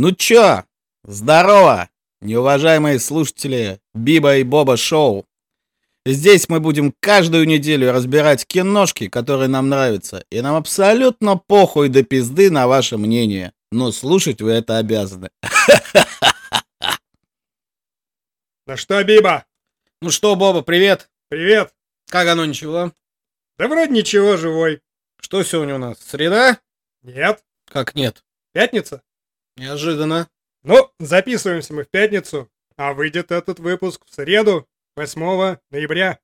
Ну чё, здорово, неуважаемые слушатели Биба и Боба шоу. Здесь мы будем каждую неделю разбирать киношки, которые нам нравятся, и нам абсолютно похуй до пизды на ваше мнение, но слушать вы это обязаны. Ну что, Биба? Ну что, Боба, привет. Привет. Как оно, ничего? Да вроде ничего, живой. Что сегодня у нас, среда? Нет. Как нет? Пятница. Неожиданно. Ну, записываемся мы в пятницу, а выйдет этот выпуск в среду, 8 ноября.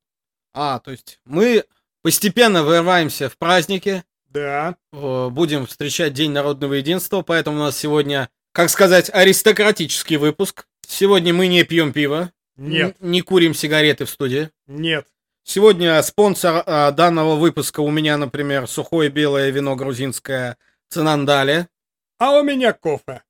А, то есть мы постепенно вырываемся в праздники. Да. Будем встречать День народного единства, поэтому у нас сегодня, как сказать, аристократический выпуск. Сегодня мы не пьем пиво. Нет. Не курим сигареты в студии. Нет. Сегодня спонсор данного выпуска у меня, например, сухое белое вино грузинское Цинандали. А у меня кофе.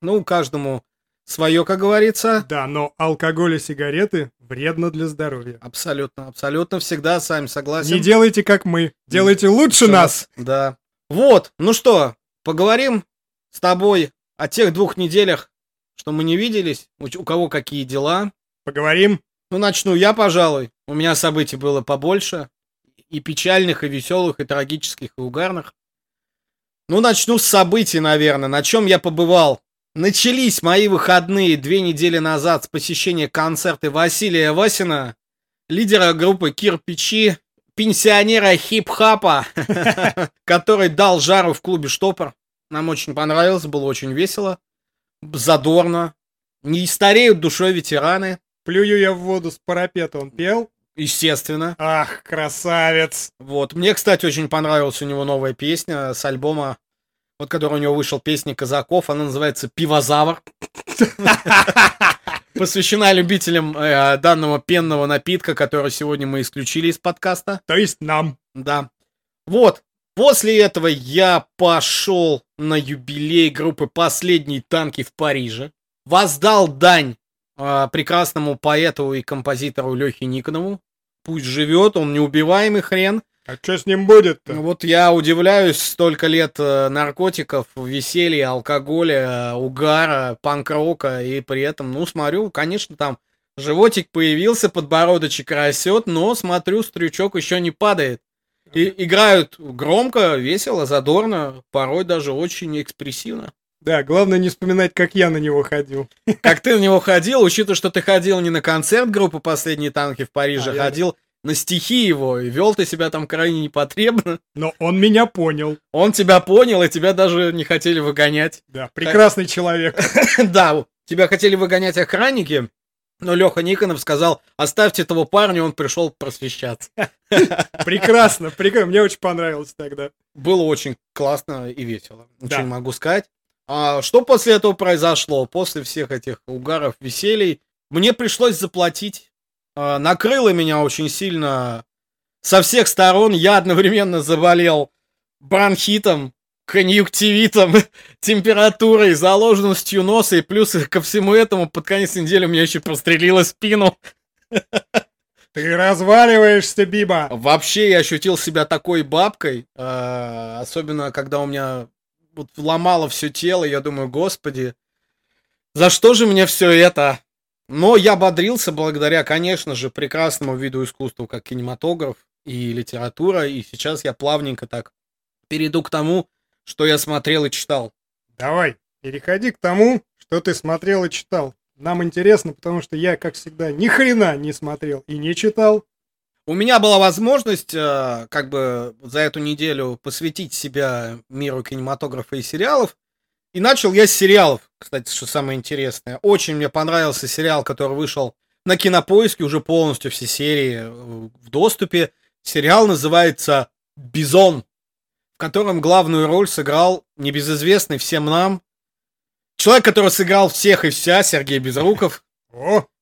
Ну, каждому свое, как говорится. Да, но алкоголь и сигареты вредно для здоровья. Абсолютно, абсолютно, всегда с вами согласен. Не делайте, как мы. Делайте лучше нас. Да. Вот, ну что, поговорим с тобой о тех 2 неделях, что мы не виделись, у кого какие дела. Поговорим. Ну, начну я, пожалуй. У меня событий было побольше. И печальных, и веселых, и трагических, и угарных. Ну, начну с событий, наверное. На чем я побывал? Начались мои выходные 2 недели назад с посещения концерта Василия Васина, лидера группы «Кирпичи», пенсионера хип-хапа, который дал жару в клубе «Штопор». Нам очень понравилось, было очень весело, задорно. Не стареют душой ветераны. «Плюю я в воду с парапета» он пел? Естественно. Ах, красавец! Вот. Мне, кстати, очень понравилась у него новая песня с альбома, вот, которая у него вышла, песня казаков. Она называется «Пивозавр». Посвящена любителям данного пенного напитка, который сегодня мы исключили из подкаста. То есть нам. Да. Вот. После этого я пошел на юбилей группы «Последние танки в Париже». Воздал дань прекрасному поэту и композитору Лёхе Никонову. Пусть живет, он неубиваемый хрен. А что с ним будет-то? Вот я удивляюсь, столько лет наркотиков, веселья, алкоголя, угара, панк-рока, и при этом, ну, смотрю, конечно, там животик появился, подбородочек растет, но, смотрю, стрючок еще не падает. И играют громко, весело, задорно, порой даже очень экспрессивно. Да, главное не вспоминать, как я на него ходил. Как ты на него ходил, учитывая, что ты ходил не на концерт группы «Последние танки в Париже», ходил на стихи его, и вел ты себя там крайне непотребно. Но он меня понял. Он тебя понял, и тебя даже не хотели выгонять. Да, прекрасный человек. Да, тебя хотели выгонять охранники, но Лёха Никонов сказал: оставьте этого парня, он пришел просвещаться. Прекрасно, прекрасно, мне очень понравилось тогда. Было очень классно и весело, очень могу сказать. А что после этого произошло? После всех этих угаров, веселий, мне пришлось заплатить. Накрыло меня очень сильно со всех сторон. Я одновременно заболел бронхитом, конъюнктивитом, температурой, заложенностью носа. И плюс ко всему этому под конец недели у меня еще прострелило спину. Ты разваливаешься, Биба. Вообще я ощутил себя такой бабкой. Особенно, когда у меня... Вот ломало все тело, я думаю, господи, за что же мне все это? Но я бодрился благодаря, конечно же, прекрасному виду искусства, как кинематограф и литература, и сейчас я плавненько так перейду к тому, что я смотрел и читал. Давай, переходи к тому, что ты смотрел и читал. Нам интересно, потому что я, как всегда, ни хрена не смотрел и не читал. У меня была возможность как бы за эту неделю посвятить себя миру кинематографа и сериалов. И начал я с сериалов, кстати, что самое интересное. Очень мне понравился сериал, который вышел на Кинопоиске, уже полностью все серии в доступе. Сериал называется «Бизон», в котором главную роль сыграл небезызвестный всем нам человек, который сыграл всех и вся, Сергей Безруков.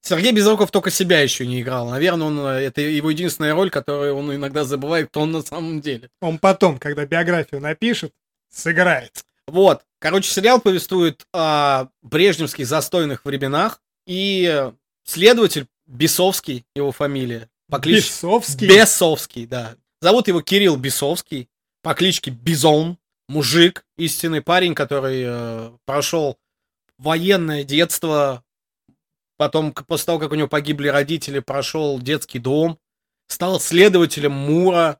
Сергей Безруков только себя еще не играл. Наверное, это его единственная роль, которую он иногда забывает, кто он на самом деле. Он потом, когда биографию напишет, сыграет. Вот. Короче, сериал повествует о брежневских застойных временах. И следователь Бесовский, его фамилия. По кличке... Бесовский? Бесовский, да. Зовут его Кирилл Бесовский, по кличке Бизон. Мужик, истинный парень, который прошел военное детство, потом, после того, как у него погибли родители, прошел детский дом, стал следователем Мура,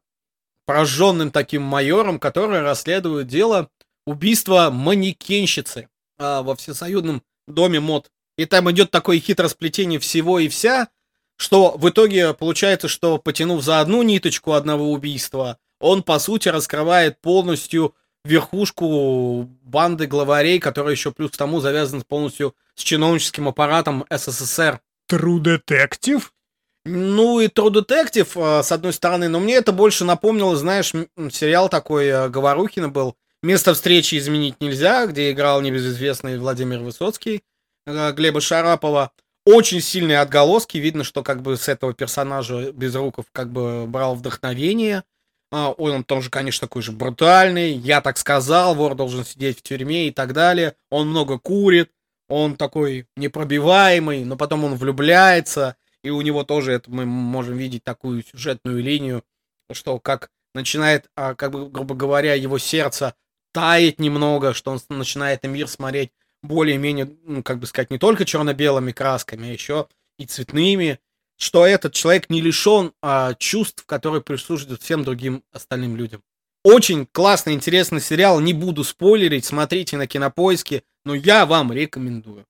пораженным таким майором, который расследует дело убийства манекенщицы во всесоюзном доме мод. И там идет такое хитросплетение всего и вся, что в итоге получается, что, потянув за одну ниточку одного убийства, он, по сути, раскрывает полностью верхушку банды главарей, которая еще плюс к тому завязана полностью с чиновническим аппаратом СССР. True Detective? Ну и True Detective, с одной стороны, но мне это больше напомнило, знаешь, сериал такой Говорухина был «Место встречи изменить нельзя», где играл небезызвестный Владимир Высоцкий, Глеба Шарапова. Очень сильные отголоски, видно, что как бы с этого персонажа Безруков как бы брал вдохновение. Он тоже, конечно, такой же брутальный, я так сказал, вор должен сидеть в тюрьме и так далее. Он много курит, он такой непробиваемый, но потом он влюбляется, и у него тоже это, мы можем видеть такую сюжетную линию, что как начинает, как бы, грубо говоря, его сердце таять немного, что он начинает на мир смотреть более-менее, ну, как бы сказать, не только черно-белыми красками, а еще и цветными, что этот человек не лишен чувств, которые присущи всем другим остальным людям. Очень классный, интересный сериал, не буду спойлерить, смотрите на Кинопоиске, но я вам рекомендую.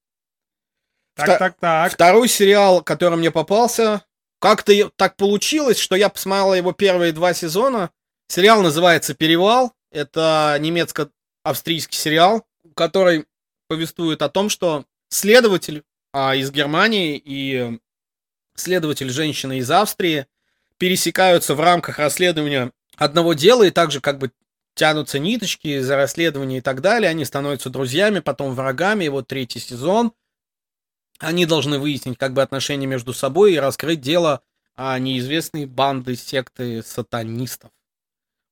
Так. Второй сериал, который мне попался, как-то так получилось, что я посмотрел его первые 2 сезона. Сериал называется «Перевал». Это немецко-австрийский сериал, который повествует о том, что следователь из Германии и следователь женщины из Австрии пересекаются в рамках расследования одного дела, и также как бы тянутся ниточки за расследование и так далее. Они становятся друзьями, потом врагами. И вот 3-й сезон. Они должны выяснить как бы отношения между собой и раскрыть дело о неизвестной банды секты сатанистов.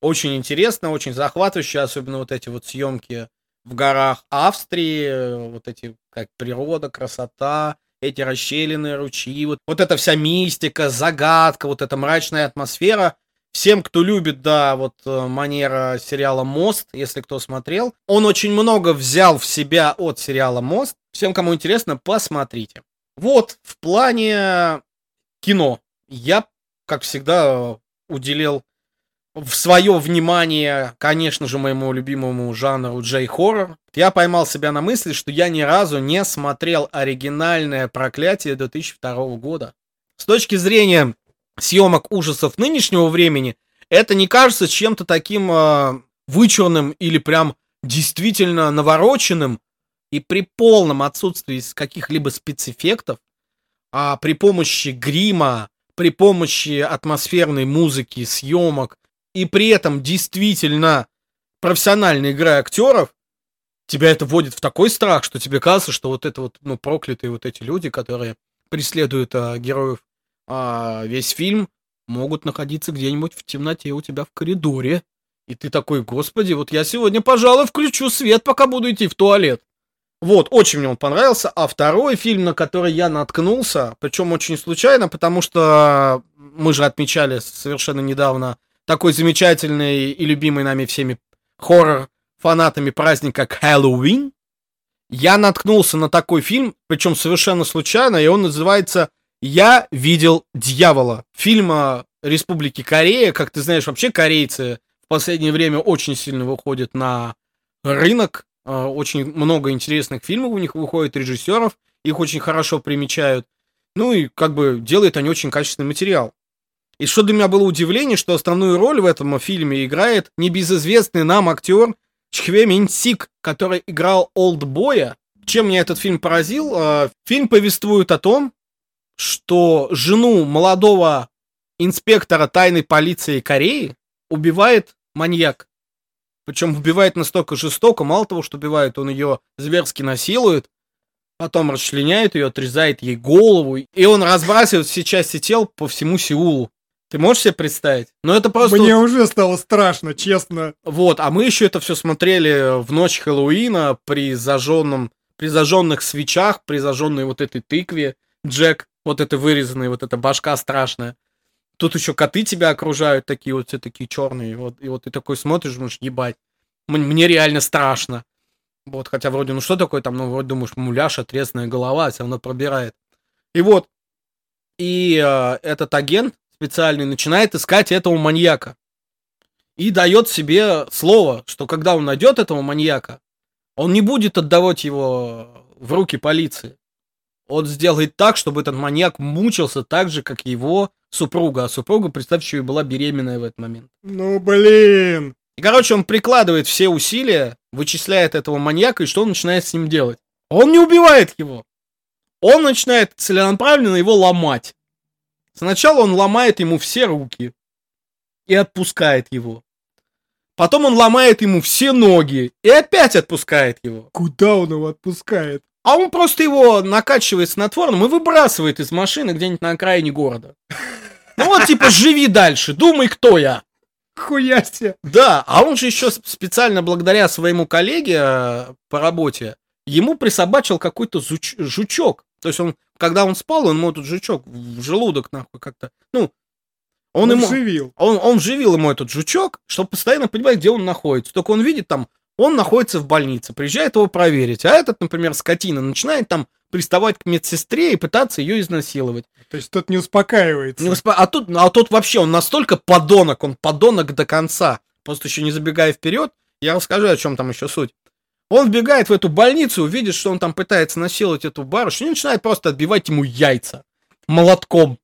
Очень интересно, очень захватывающе, особенно вот эти вот съемки в горах Австрии, вот эти как природа, красота, эти расщелины, ручьи, вот эта вся мистика, загадка, вот эта мрачная атмосфера. Всем, кто любит, да, вот манера сериала «Мост», если кто смотрел, он очень много взял в себя от сериала «Мост». Всем, кому интересно, посмотрите. Вот, в плане кино я, как всегда, уделил в свое внимание, конечно же, моему любимому жанру джей-хоррор. Я поймал себя на мысли, что я ни разу не смотрел оригинальное «Проклятие» 2002 года. С точки зрения съемок ужасов нынешнего времени, это не кажется чем-то таким вычурным или прям действительно навороченным. И при полном отсутствии каких-либо спецэффектов, при помощи грима, при помощи атмосферной музыки, съемок, и при этом действительно профессиональная игра актеров, тебя это вводит в такой страх, что тебе кажется, что вот это вот, ну, проклятые вот эти люди, которые преследуют героев весь фильм, могут находиться где-нибудь в темноте у тебя в коридоре. И ты такой: господи, вот я сегодня, пожалуй, включу свет, пока буду идти в туалет. Вот, очень мне он понравился. А второй фильм, на который я наткнулся, причем очень случайно, потому что мы же отмечали совершенно недавно такой замечательный и любимый нами всеми хоррор-фанатами праздник, как Хэллоуин. Я наткнулся на такой фильм, причем совершенно случайно, и он называется «Я видел дьявола». Фильм Республики Корея. Как ты знаешь, вообще корейцы в последнее время очень сильно выходят на рынок. Очень много интересных фильмов у них выходит, режиссеров. Их очень хорошо примечают. Ну и как бы делают они очень качественный материал. И что для меня было удивление, что основную роль в этом фильме играет небезызвестный нам актер Чхве Мин Сик, который играл «Олдбоя». Чем меня этот фильм поразил? Фильм повествует о том, что жену молодого инспектора тайной полиции Кореи убивает маньяк. Причем убивает настолько жестоко, мало того, что убивает, он ее зверски насилует, потом расчленяет ее, отрезает ей голову, и он разбрасывает все части тел по всему Сеулу. Ты можешь себе представить? Но это просто... Мне уже стало страшно, честно. Вот, а мы еще это все смотрели в ночь Хэллоуина при зажженных свечах, при зажженной вот этой тыкве, Джек, вот это вырезанный, вот эта башка страшная. Тут еще коты тебя окружают, такие вот все такие черные, вот, и вот ты такой смотришь, думаешь: ебать, мне реально страшно. Вот, хотя вроде, ну что такое там, ну вроде думаешь, муляж, отрезанная голова, все равно пробирает. И вот, и этот агент специальный начинает искать этого маньяка. И дает себе слово, что когда он найдет этого маньяка, он не будет отдавать его в руки полиции. Он сделает так, чтобы этот маньяк мучился так же, как его супруга. А супруга, представь, что и была беременная в этот момент. Ну, блин! И, короче, он прикладывает все усилия, вычисляет этого маньяка, и что он начинает с ним делать? Он не убивает его. Он начинает целенаправленно его ломать. Сначала он ломает ему все руки и отпускает его. Потом он ломает ему все ноги и опять отпускает его. Куда он его отпускает? А он просто его накачивает снотворным и выбрасывает из машины где-нибудь на окраине города. Ну вот, типа, живи дальше, думай, кто я. Хуя себе. Да, а он же еще специально благодаря своему коллеге по работе ему присобачил какой-то жучок. То есть он, когда он спал, он ему этот жучок в желудок нахуй как-то, ну, он вживил ему этот жучок, чтобы постоянно понимать, где он находится. Только он видит там, он находится в больнице, приезжает его проверить. А этот, например, скотина, начинает там приставать к медсестре и пытаться ее изнасиловать. То есть тот не успокаивается. А тот вообще, он настолько подонок, до конца. Просто еще не забегая вперед, я расскажу, о чем там еще суть. Он вбегает в эту больницу, увидит, что он там пытается насиловать эту барышню, и начинает просто отбивать ему яйца молотком.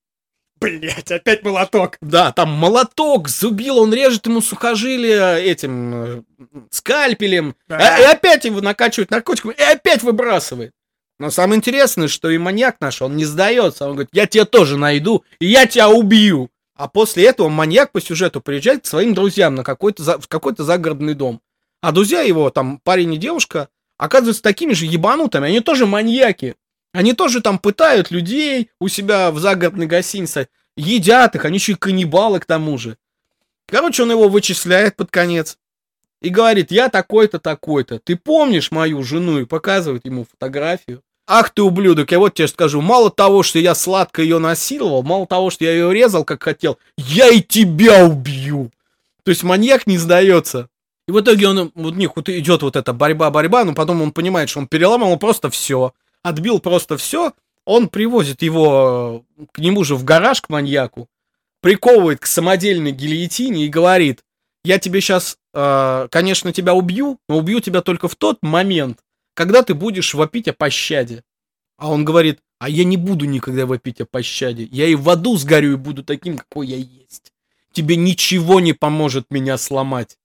Блять, опять молоток. Да, там молоток, зубил, он режет ему сухожилие этим скальпелем. И опять его накачивает наркотиком, и опять выбрасывает. Но самое интересное, что и маньяк наш, он не сдается. Он говорит, я тебя тоже найду, и я тебя убью. А после этого маньяк по сюжету приезжает к своим друзьям на в какой-то загородный дом. А друзья его, там парень и девушка, оказываются такими же ебанутыми, они тоже маньяки. Они тоже там пытают людей у себя в загородной гостинице, едят их, они еще и каннибалы к тому же. Короче, он его вычисляет под конец и говорит, я такой-то, такой-то, ты помнишь мою жену? И показывает ему фотографию. Ах ты, ублюдок, я вот тебе скажу, мало того, что я сладко ее насиловал, мало того, что я ее резал, как хотел, я и тебя убью. То есть маньяк не сдается. И в итоге он, у них вот идет вот эта борьба, но потом он понимает, что он переломал просто все. Отбил просто все, он привозит его к нему же в гараж, к маньяку, приковывает к самодельной гильотине и говорит, я тебе сейчас, конечно, тебя убью, но убью тебя только в тот момент, когда ты будешь вопить о пощаде. А он говорит, а я не буду никогда вопить о пощаде, я и в аду сгорю и буду таким, какой я есть. Тебе ничего не поможет меня сломать.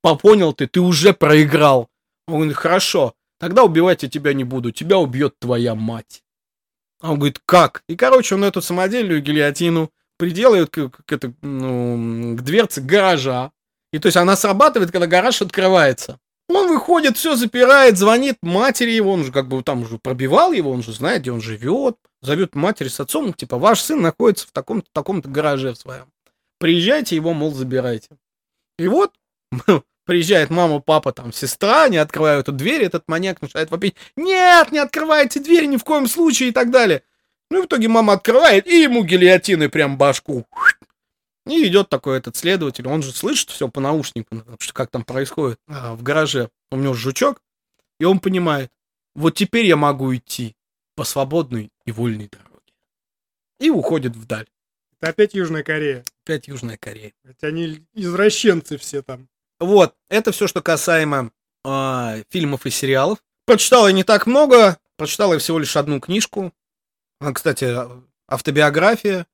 Понял ты уже проиграл. Он говорит, хорошо. Тогда убивать я тебя не буду, тебя убьет твоя мать. А он говорит, как? И, короче, он эту самодельную гильотину приделает к дверце гаража. И то есть она срабатывает, когда гараж открывается. Он выходит, все запирает, звонит матери его, он же как бы там уже пробивал его, он же знает, где он живет. Зовет матери с отцом, типа, ваш сын находится в таком-то гараже в своем. Приезжайте его, мол, забирайте. И вот... Приезжает мама, папа, там, сестра, не открывают эту дверь, этот маньяк начинает вопить, нет, не открывайте дверь ни в коем случае и так далее. Ну и в итоге мама открывает, и ему гильотиной прям башку. И идет такой этот следователь, он же слышит все по наушнику, что как там происходит в гараже. У него жучок, и он понимает, вот теперь я могу идти по свободной и вольной дороге. И уходит вдаль. Это опять Южная Корея. Опять Южная Корея. Хотя они извращенцы все там. Вот, это все, что касаемо фильмов и сериалов. Прочитал я не так много, прочитал я всего лишь одну книжку. Она, кстати, автобиография.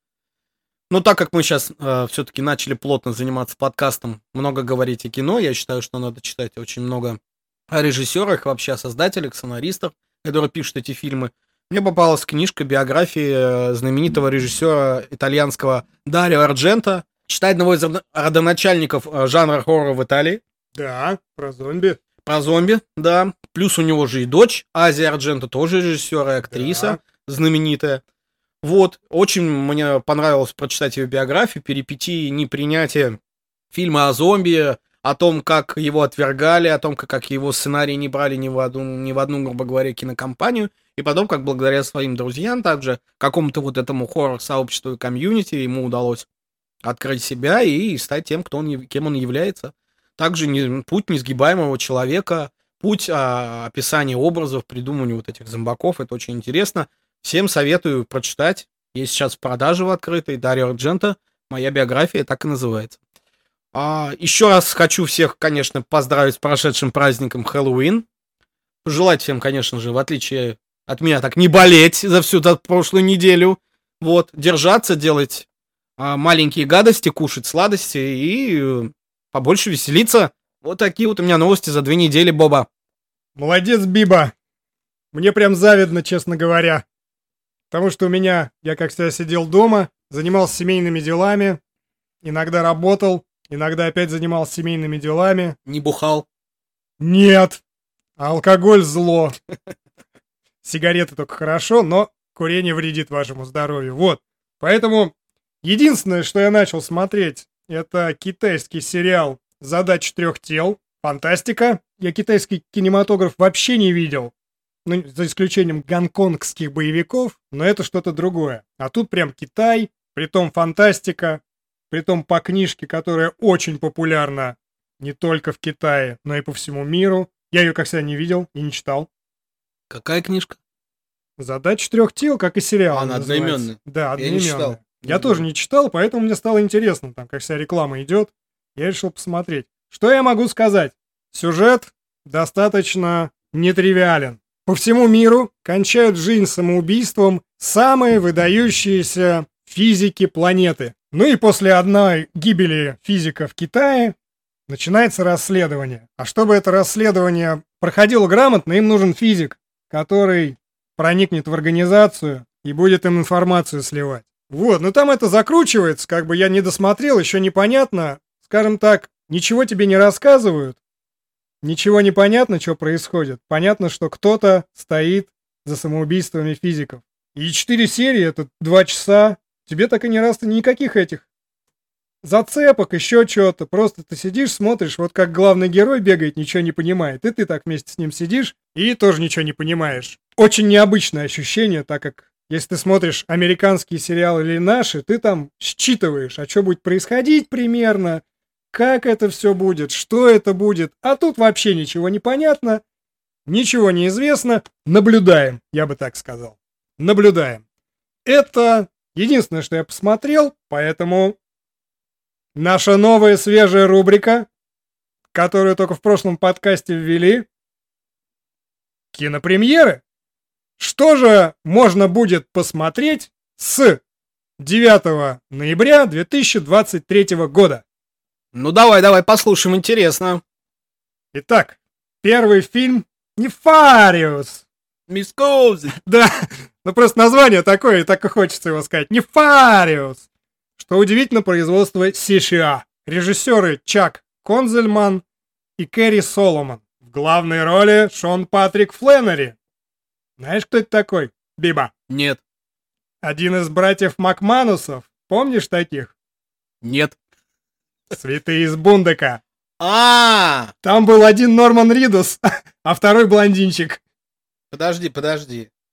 Но так как мы сейчас все-таки начали плотно заниматься подкастом, много говорить о кино, я считаю, что надо читать очень много о режиссерах, вообще о создателях, сценаристах, которые пишут эти фильмы. Мне попалась книжка биографии знаменитого режиссера итальянского Дарио Ардженто. Читать одного из родоначальников жанра хоррора в Италии. Да, про зомби. Про зомби, да. Плюс у него же и дочь, Азия Ардженто, тоже режиссер и актриса, да. Знаменитая. Вот, очень мне понравилось прочитать ее биографию, перипетии, непринятие фильма о зомби, о том, как его отвергали, о том, как его сценарий не брали ни в одну, грубо говоря, кинокомпанию, и потом, как благодаря своим друзьям, также какому-то вот этому хоррор-сообществу и комьюнити ему удалось открыть себя и стать тем, кем он является. Также путь несгибаемого человека, путь описания образов, придумывания вот этих зомбаков. Это очень интересно. Всем советую прочитать. Есть сейчас в продаже в открытой. Дарья Арджента. Моя биография так и называется. Еще раз хочу всех, конечно, поздравить с прошедшим праздником Хэллоуин. Пожелать всем, конечно же, в отличие от меня, так не болеть за всю прошлую неделю. Вот, держаться, делать маленькие гадости, кушать сладости и побольше веселиться. Вот такие вот у меня новости за 2 недели, Боба. Молодец, Биба. Мне прям завидно, честно говоря. Потому что у меня, я как всегда сидел дома, занимался семейными делами, иногда работал, иногда опять занимался семейными делами. Не бухал? Нет. Алкоголь зло. Сигареты только хорошо, но курение вредит вашему здоровью. Вот. Поэтому единственное, что я начал смотреть, это китайский сериал «Задача трёх тел». Фантастика. Я китайский кинематограф вообще не видел. Ну, за исключением гонконгских боевиков, но это что-то другое. А тут прям Китай, притом фантастика, притом по книжке, которая очень популярна не только в Китае, но и по всему миру. Я ее, как всегда, не видел и не читал. Какая книжка? «Задача трёх тел», как и сериал. Она одноимённая. Да, одноимённая. Я не читал. Я тоже не читал, поэтому мне стало интересно, там, как вся реклама идет. Я решил посмотреть. Что я могу сказать? Сюжет достаточно нетривиален. По всему миру кончают жизнь самоубийством самые выдающиеся физики планеты. Ну и после одной гибели физика в Китае начинается расследование. А чтобы это расследование проходило грамотно, им нужен физик, который проникнет в организацию и будет им информацию сливать. Вот, но там это закручивается, как бы я не досмотрел, еще непонятно. Скажем так, ничего тебе не рассказывают, ничего не понятно, что происходит. Понятно, что кто-то стоит за самоубийствами физиков. И 4 серии, это 2 часа. Тебе так и не раз никаких этих зацепок, еще чего-то. Просто ты сидишь, смотришь, вот как главный герой бегает, ничего не понимает. И ты так вместе с ним сидишь и тоже ничего не понимаешь. Очень необычное ощущение, так как если ты смотришь американские сериалы или наши, ты там считываешь, а что будет происходить примерно, как это все будет, что это будет. А тут вообще ничего не понятно, ничего не известно. Наблюдаем, я бы так сказал. Наблюдаем. Это единственное, что я посмотрел, поэтому наша новая свежая рубрика, которую только в прошлом подкасте ввели, кинопремьеры. Что же можно будет посмотреть с 9 ноября 2023 года? Ну давай, послушаем, интересно. Итак, первый фильм «Нефариус». Мисс Коузи. Да, ну просто название такое, и так и хочется его сказать. «Нефариус». Что удивительно, производство США. Режиссеры Чак Конзельман и Кэрри Соломон. В главной роли Шон Патрик Флэннери. Знаешь, кто это такой, Биба? Нет. Один из братьев Макманусов. Помнишь таких? Нет. Святые из Бундока. Там был один Норман Ридус, а второй блондинчик. Подожди.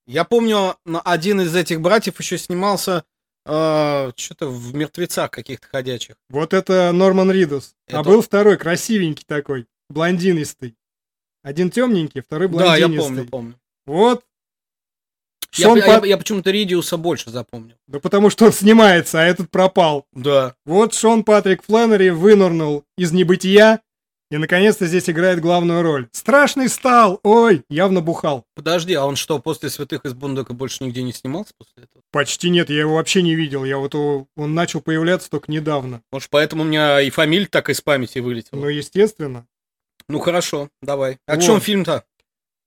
Я помню, один из этих братьев еще снимался что-то в «Мертвецах» каких-то ходячих. Вот это Норман Ридус. А был второй, красивенький такой, блондинистый. Один темненький, второй блондинистый. Да, я помню. Вот. Я почему-то Ридиуса больше запомнил. Да потому что он снимается, а этот пропал. Да. Вот Шон Патрик Флэннери вынырнул из небытия и наконец-то здесь играет главную роль. Страшный стал, ой, явно бухал. Подожди, а он что, после «Святых из Бундока» больше нигде не снимался после этого? Почти нет, я его вообще не видел, он начал появляться только недавно. Может, поэтому у меня и фамилия так из памяти вылетела? Ну, естественно. Ну, хорошо, давай. О чем фильм-то?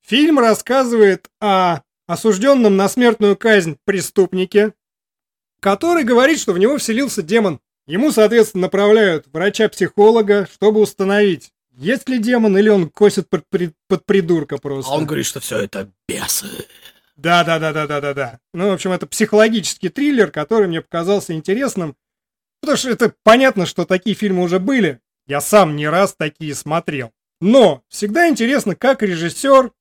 Фильм рассказывает о осужденном на смертную казнь преступнике, который говорит, что в него вселился демон. Ему, соответственно, направляют врача-психолога, чтобы установить, есть ли демон или он косит под придурка просто. А он говорит, что все это бесы. Да. Ну, в общем, это психологический триллер, который мне показался интересным, потому что это понятно, что такие фильмы уже были. Я сам не раз такие смотрел. Но всегда интересно, как режиссер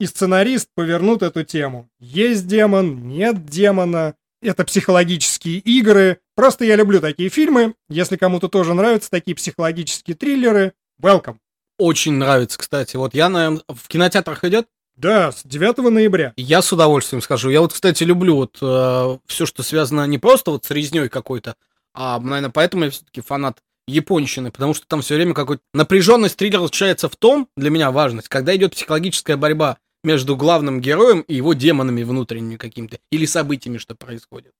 и сценарист повернут эту тему. Есть демон, нет демона. Это психологические игры. Просто я люблю такие фильмы. Если кому-то тоже нравятся такие психологические триллеры, welcome. очень нравится, кстати. Вот я, наверное, в кинотеатрах идет? Да, с 9 ноября. Я с удовольствием схожу. Я вот, кстати, люблю вот все, что связано не просто вот с резней какой-то, а, наверное, поэтому я все-таки фанат японщины, потому что там все время какой-то напряженность триллера заключается в том, для меня важность, когда идет психологическая борьба между главным героем и его демонами внутренними какими-то, или событиями, что происходит.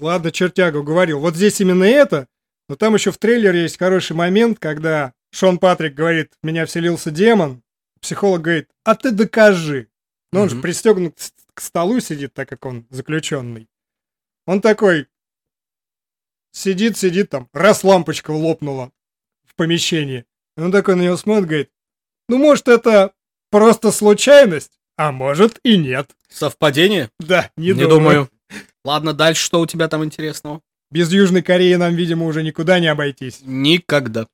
Ладно, чертяга, говорил. Вот здесь именно это, но там еще в трейлере есть хороший момент, когда Шон Патрик говорит: меня вселился демон, психолог говорит: а ты докажи. Но он же пристегнут к столу сидит, так как он заключенный. Он такой сидит там, раз лампочка лопнула в помещении. Он такой на него смотрит, говорит: ну, может, это просто случайность, а может и нет. Совпадение? Да, не думаю. Ладно, дальше что у тебя там интересного? Без Южной Кореи нам, видимо, уже никуда не обойтись. Никогда.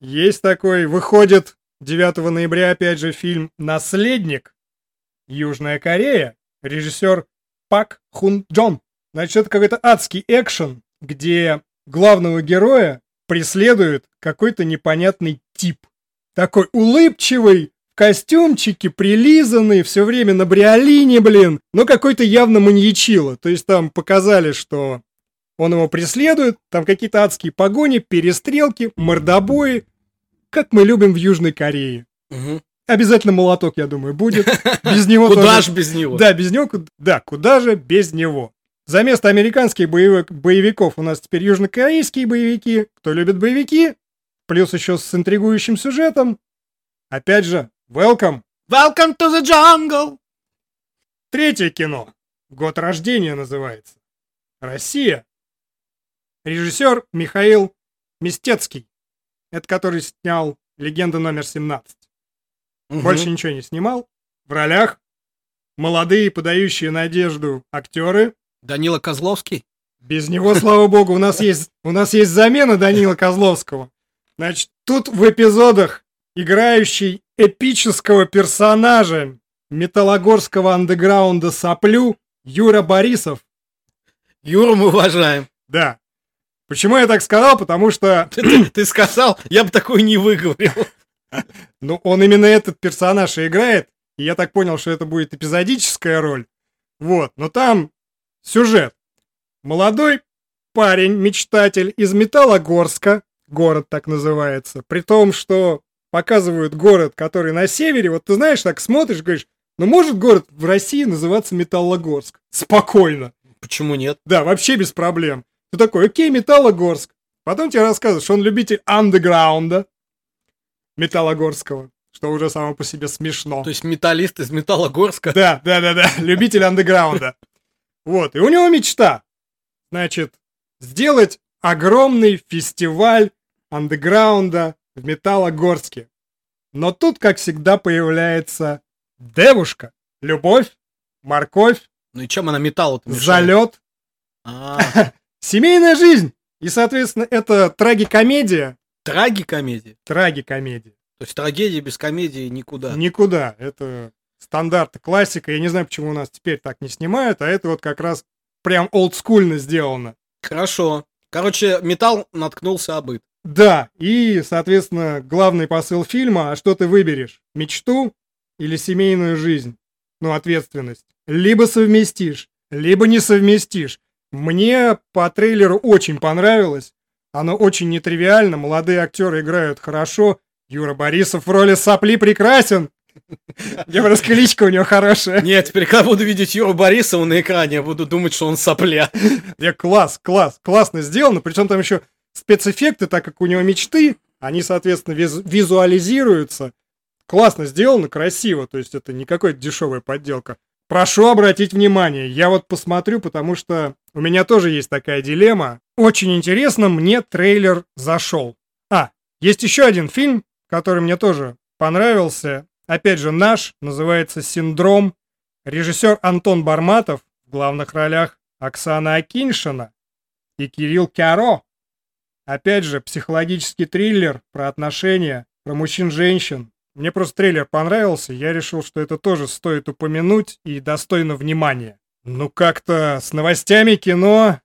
Есть такой, выходит 9 ноября, опять же, фильм «Наследник. Южная Корея». Режиссер Пак Хун Джон. Значит, это какой-то адский экшен, где главного героя преследует какой-то непонятный тип. Такой улыбчивый, в костюмчике, прилизанный, все время на бриолине, блин. Но какой-то явно маньячило. То есть там показали, что он его преследует, там какие-то адские погони, перестрелки, мордобои, как мы любим в Южной Корее. Угу. Обязательно молоток, я думаю, будет. Без него куда же без него? Да, без него, да, куда же без него? За место американских боевиков у нас теперь южнокорейские боевики. Кто любит боевики? Плюс еще с интригующим сюжетом. Опять же, welcome. Welcome to the jungle. Третье кино. Год рождения называется. Россия. Режиссер Михаил Мистецкий. Это который снял «Легенда номер 17». Угу. Больше ничего не снимал. В ролях молодые, подающие надежду актеры. Данила Козловский? Без него, слава богу, у нас есть замена Данила Козловского. Значит, тут в эпизодах играющий эпического персонажа металлогорского андеграунда соплю Юра Борисов. Юру мы уважаем. Да. Почему я так сказал? Потому что... Ты сказал, я бы такую не выговорил. Ну, он именно этот персонаж и играет, и я так понял, что это будет эпизодическая роль. Вот, но там сюжет. Молодой парень, мечтатель из Металлогорска, город так называется, при том, что показывают город, который на севере, вот ты знаешь, так смотришь, говоришь, ну, может город в России называться Металлогорск? Спокойно. Почему нет? Да, вообще без проблем. Ты такой, окей, Металлогорск. Потом тебе рассказывают, что он любитель андеграунда металлогорского, что уже само по себе смешно. То есть металлист из Металлогорска? Да, любитель андеграунда. Вот, и у него мечта, значит, сделать огромный фестиваль андеграунда в Металлогорске. Но тут, как всегда, появляется девушка, любовь, морковь. Ну и чем она металлу-то мешает? Залет. Семейная жизнь. И, соответственно, это трагикомедия. Трагикомедия? Трагикомедия. То есть трагедия без комедии никуда. Никуда. Это стандарт, классика. Я не знаю, почему у нас теперь так не снимают, а это вот как раз прям олдскульно сделано. Хорошо. Короче, металл наткнулся обыд. Да. И, соответственно, главный посыл фильма, а что ты выберешь? Мечту или семейную жизнь? Ну, ответственность. Либо совместишь, либо не совместишь. Мне по трейлеру очень понравилось. Оно очень нетривиально. Молодые актеры играют хорошо. Юра Борисов в роли сопли прекрасен. Я бы раскличка у него хорошая. Нет, теперь когда буду видеть Юру Борисова на экране, я буду думать, что он сопля. Классно сделано. Причем там еще спецэффекты, так как у него мечты, они, соответственно, визуализируются. Классно сделано, красиво. То есть это не какая-то дешевая подделка. Прошу обратить внимание, я вот посмотрю, потому что у меня тоже есть такая дилемма. Очень интересно, мне трейлер зашел. Есть еще один фильм, который мне тоже понравился. Опять же, наш, называется «Синдром». Режиссер Антон Барматов, в главных ролях Оксана Акиньшина и Кирилл Кяро. Опять же, психологический триллер про отношения, про мужчин-женщин. Мне просто трейлер понравился, я решил, что это тоже стоит упомянуть и достойно внимания. Ну как-то с новостями кино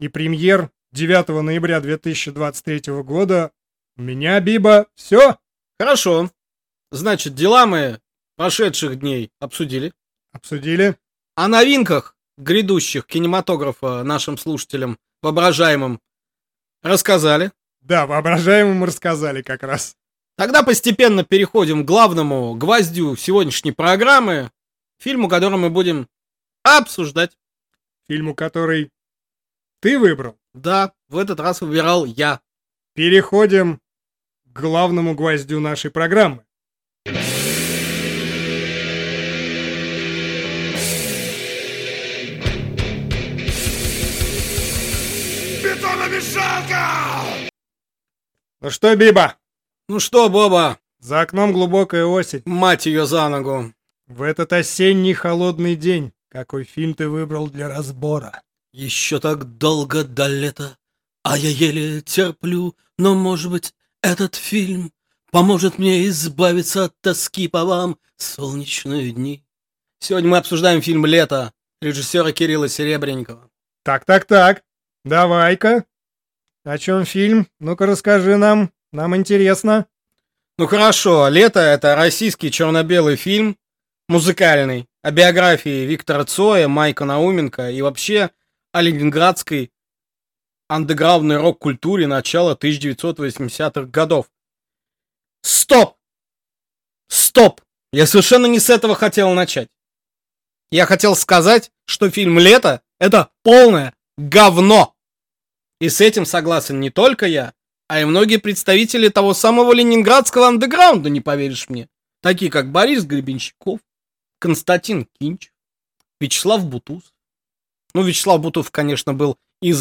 и премьер 9 ноября 2023 года у меня, Биба, все. Хорошо. Значит, дела мы прошедших дней обсудили. Обсудили. О новинках грядущих кинематографа нашим слушателям, воображаемым, рассказали. Да, воображаемым рассказали как раз. Тогда постепенно переходим к главному гвоздю сегодняшней программы, фильму, который мы будем обсуждать. Фильму, который ты выбрал? Да, в этот раз выбирал я. Переходим к главному гвоздю нашей программы. Бетономешалка! Ну что, Биба? Ну что, Боба? За окном глубокая осень. Мать ее за ногу. В этот осенний холодный день какой фильм ты выбрал для разбора? Еще так долго до лета, а я еле терплю, но, может быть, этот фильм поможет мне избавиться от тоски по вам, солнечные дни. Сегодня мы обсуждаем фильм «Лето» режиссера Кирилла Серебренникова. Так, давай-ка. О чем фильм? Ну-ка расскажи нам интересно. Ну хорошо, «Лето» — это российский черно-белый фильм, музыкальный, о биографии Виктора Цоя, Майка Науменко и вообще о ленинградской андеграундной рок-культуре начала 1980-х годов. Стоп! Я совершенно не с этого хотел начать. Я хотел сказать, что фильм «Лето» — это полное говно. И с этим согласен не только я, а и многие представители того самого ленинградского андеграунда, не поверишь мне. Такие как Борис Гребенщиков, Константин Кинчев, Вячеслав Бутусов. Ну, Вячеслав Бутусов, конечно, был из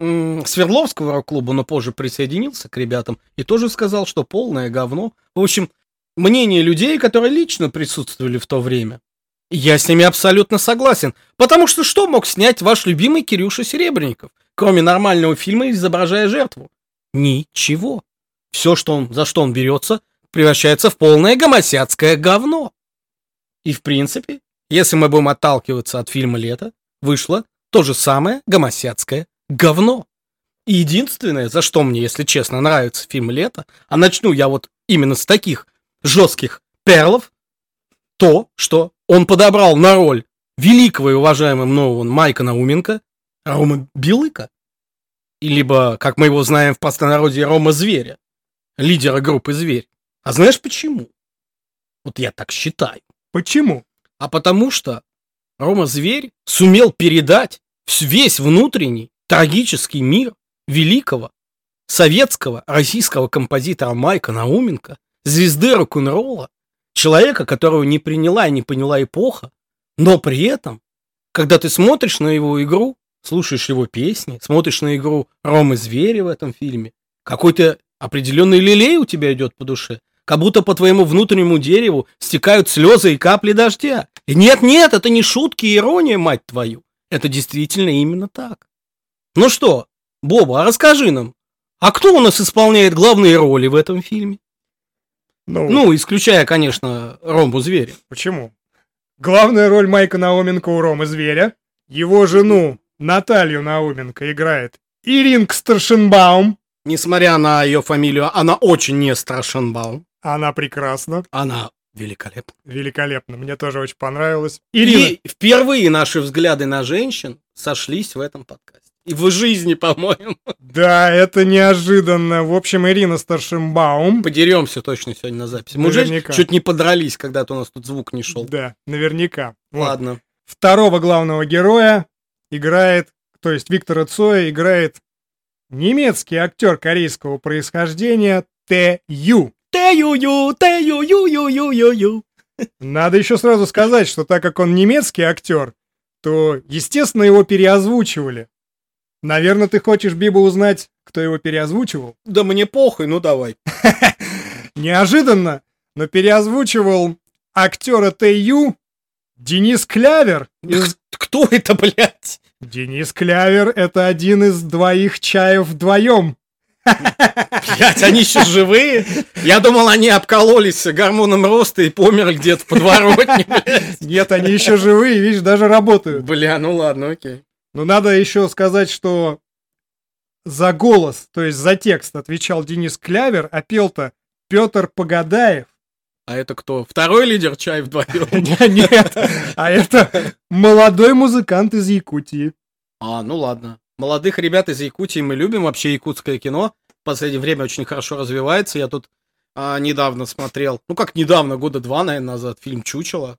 Свердловского рок-клуба, но позже присоединился к ребятам и тоже сказал, что полное говно. В общем, мнение людей, которые лично присутствовали в то время, я с ними абсолютно согласен. Потому что мог снять ваш любимый Кирюша Серебренников, кроме нормального фильма, изображая жертву? Ничего. Все, за что он берется, превращается в полное гомосятское говно. И, в принципе, если мы будем отталкиваться от фильма «Лето», вышло то же самое гомосятское говно. И единственное, за что мне, если честно, нравится фильм «Лето», а начну я вот именно с таких жестких перлов, то, что он подобрал на роль великого и уважаемого мною Майка Науменко, Рома Билыка, либо, как мы его знаем в простонародье, Рома Зверя, лидера группы «Зверь». А знаешь почему? Вот я так считаю. Почему? А потому что Рома Зверь сумел передать весь внутренний трагический мир великого советского российского композитора Майка Науменко, звезды рок-н-ролла, человека, которого не приняла и не поняла эпоха, но при этом, когда ты смотришь на его игру, слушаешь его песни, смотришь на игру Ромы Зверя в этом фильме, какой-то определенный лилей у тебя идет по душе, как будто по твоему внутреннему дереву стекают слезы и капли дождя. И нет, это не шутки и ирония, мать твою. Это действительно именно так. Ну что, Боба, а расскажи нам, а кто у нас исполняет главные роли в этом фильме? Ну, исключая, конечно, Рому Зверя. Почему? Главная роль Майка Науменко у Ромы Зверя. Его жену Наталью Науменко играет Ирина Старшенбаум. Несмотря на ее фамилию, она очень не Старшенбаум. Она прекрасна. Она великолепна. Великолепно. Мне тоже очень понравилось. Ирина. И впервые наши взгляды на женщин сошлись в этом подкасте. И в жизни, по-моему. Да, это неожиданно. В общем, Ирина Старшенбаум. Подеремся точно сегодня на записи. Мы уже чуть не подрались, когда-то у нас тут звук не шел. Да, наверняка. Ладно. Вот. Второго главного героя играет, то есть Виктора Цоя играет немецкий актер корейского происхождения Тэ Ю. Надо еще сразу сказать, что так как он немецкий актер, то, естественно, его переозвучивали. Наверное, ты хочешь, Биба, узнать, кто его переозвучивал? Да мне похуй, ну давай. Неожиданно, но переозвучивал актера Тэ Ю Денис Клявер. Кто это, блядь? Денис Клявер — это один из двоих Чаев вдвоем. Блядь, они еще живые? Я думал, они обкололись гормоном роста и померли где-то в подворотне. Блядь. Нет, они еще живые, видишь, даже работают. Бля, ну ладно, окей. Но надо еще сказать, что за голос, то есть за текст, отвечал Денис Клявер, а пел-то Петр Погодаев. А это кто? Второй лидер «Чай вдвоем»? Нет, а это молодой музыкант из Якутии. А, ну ладно. Молодых ребят из Якутии мы любим. Вообще якутское кино в последнее время очень хорошо развивается. Я тут недавно смотрел, ну как недавно, года два, наверное, назад, фильм «Чучело».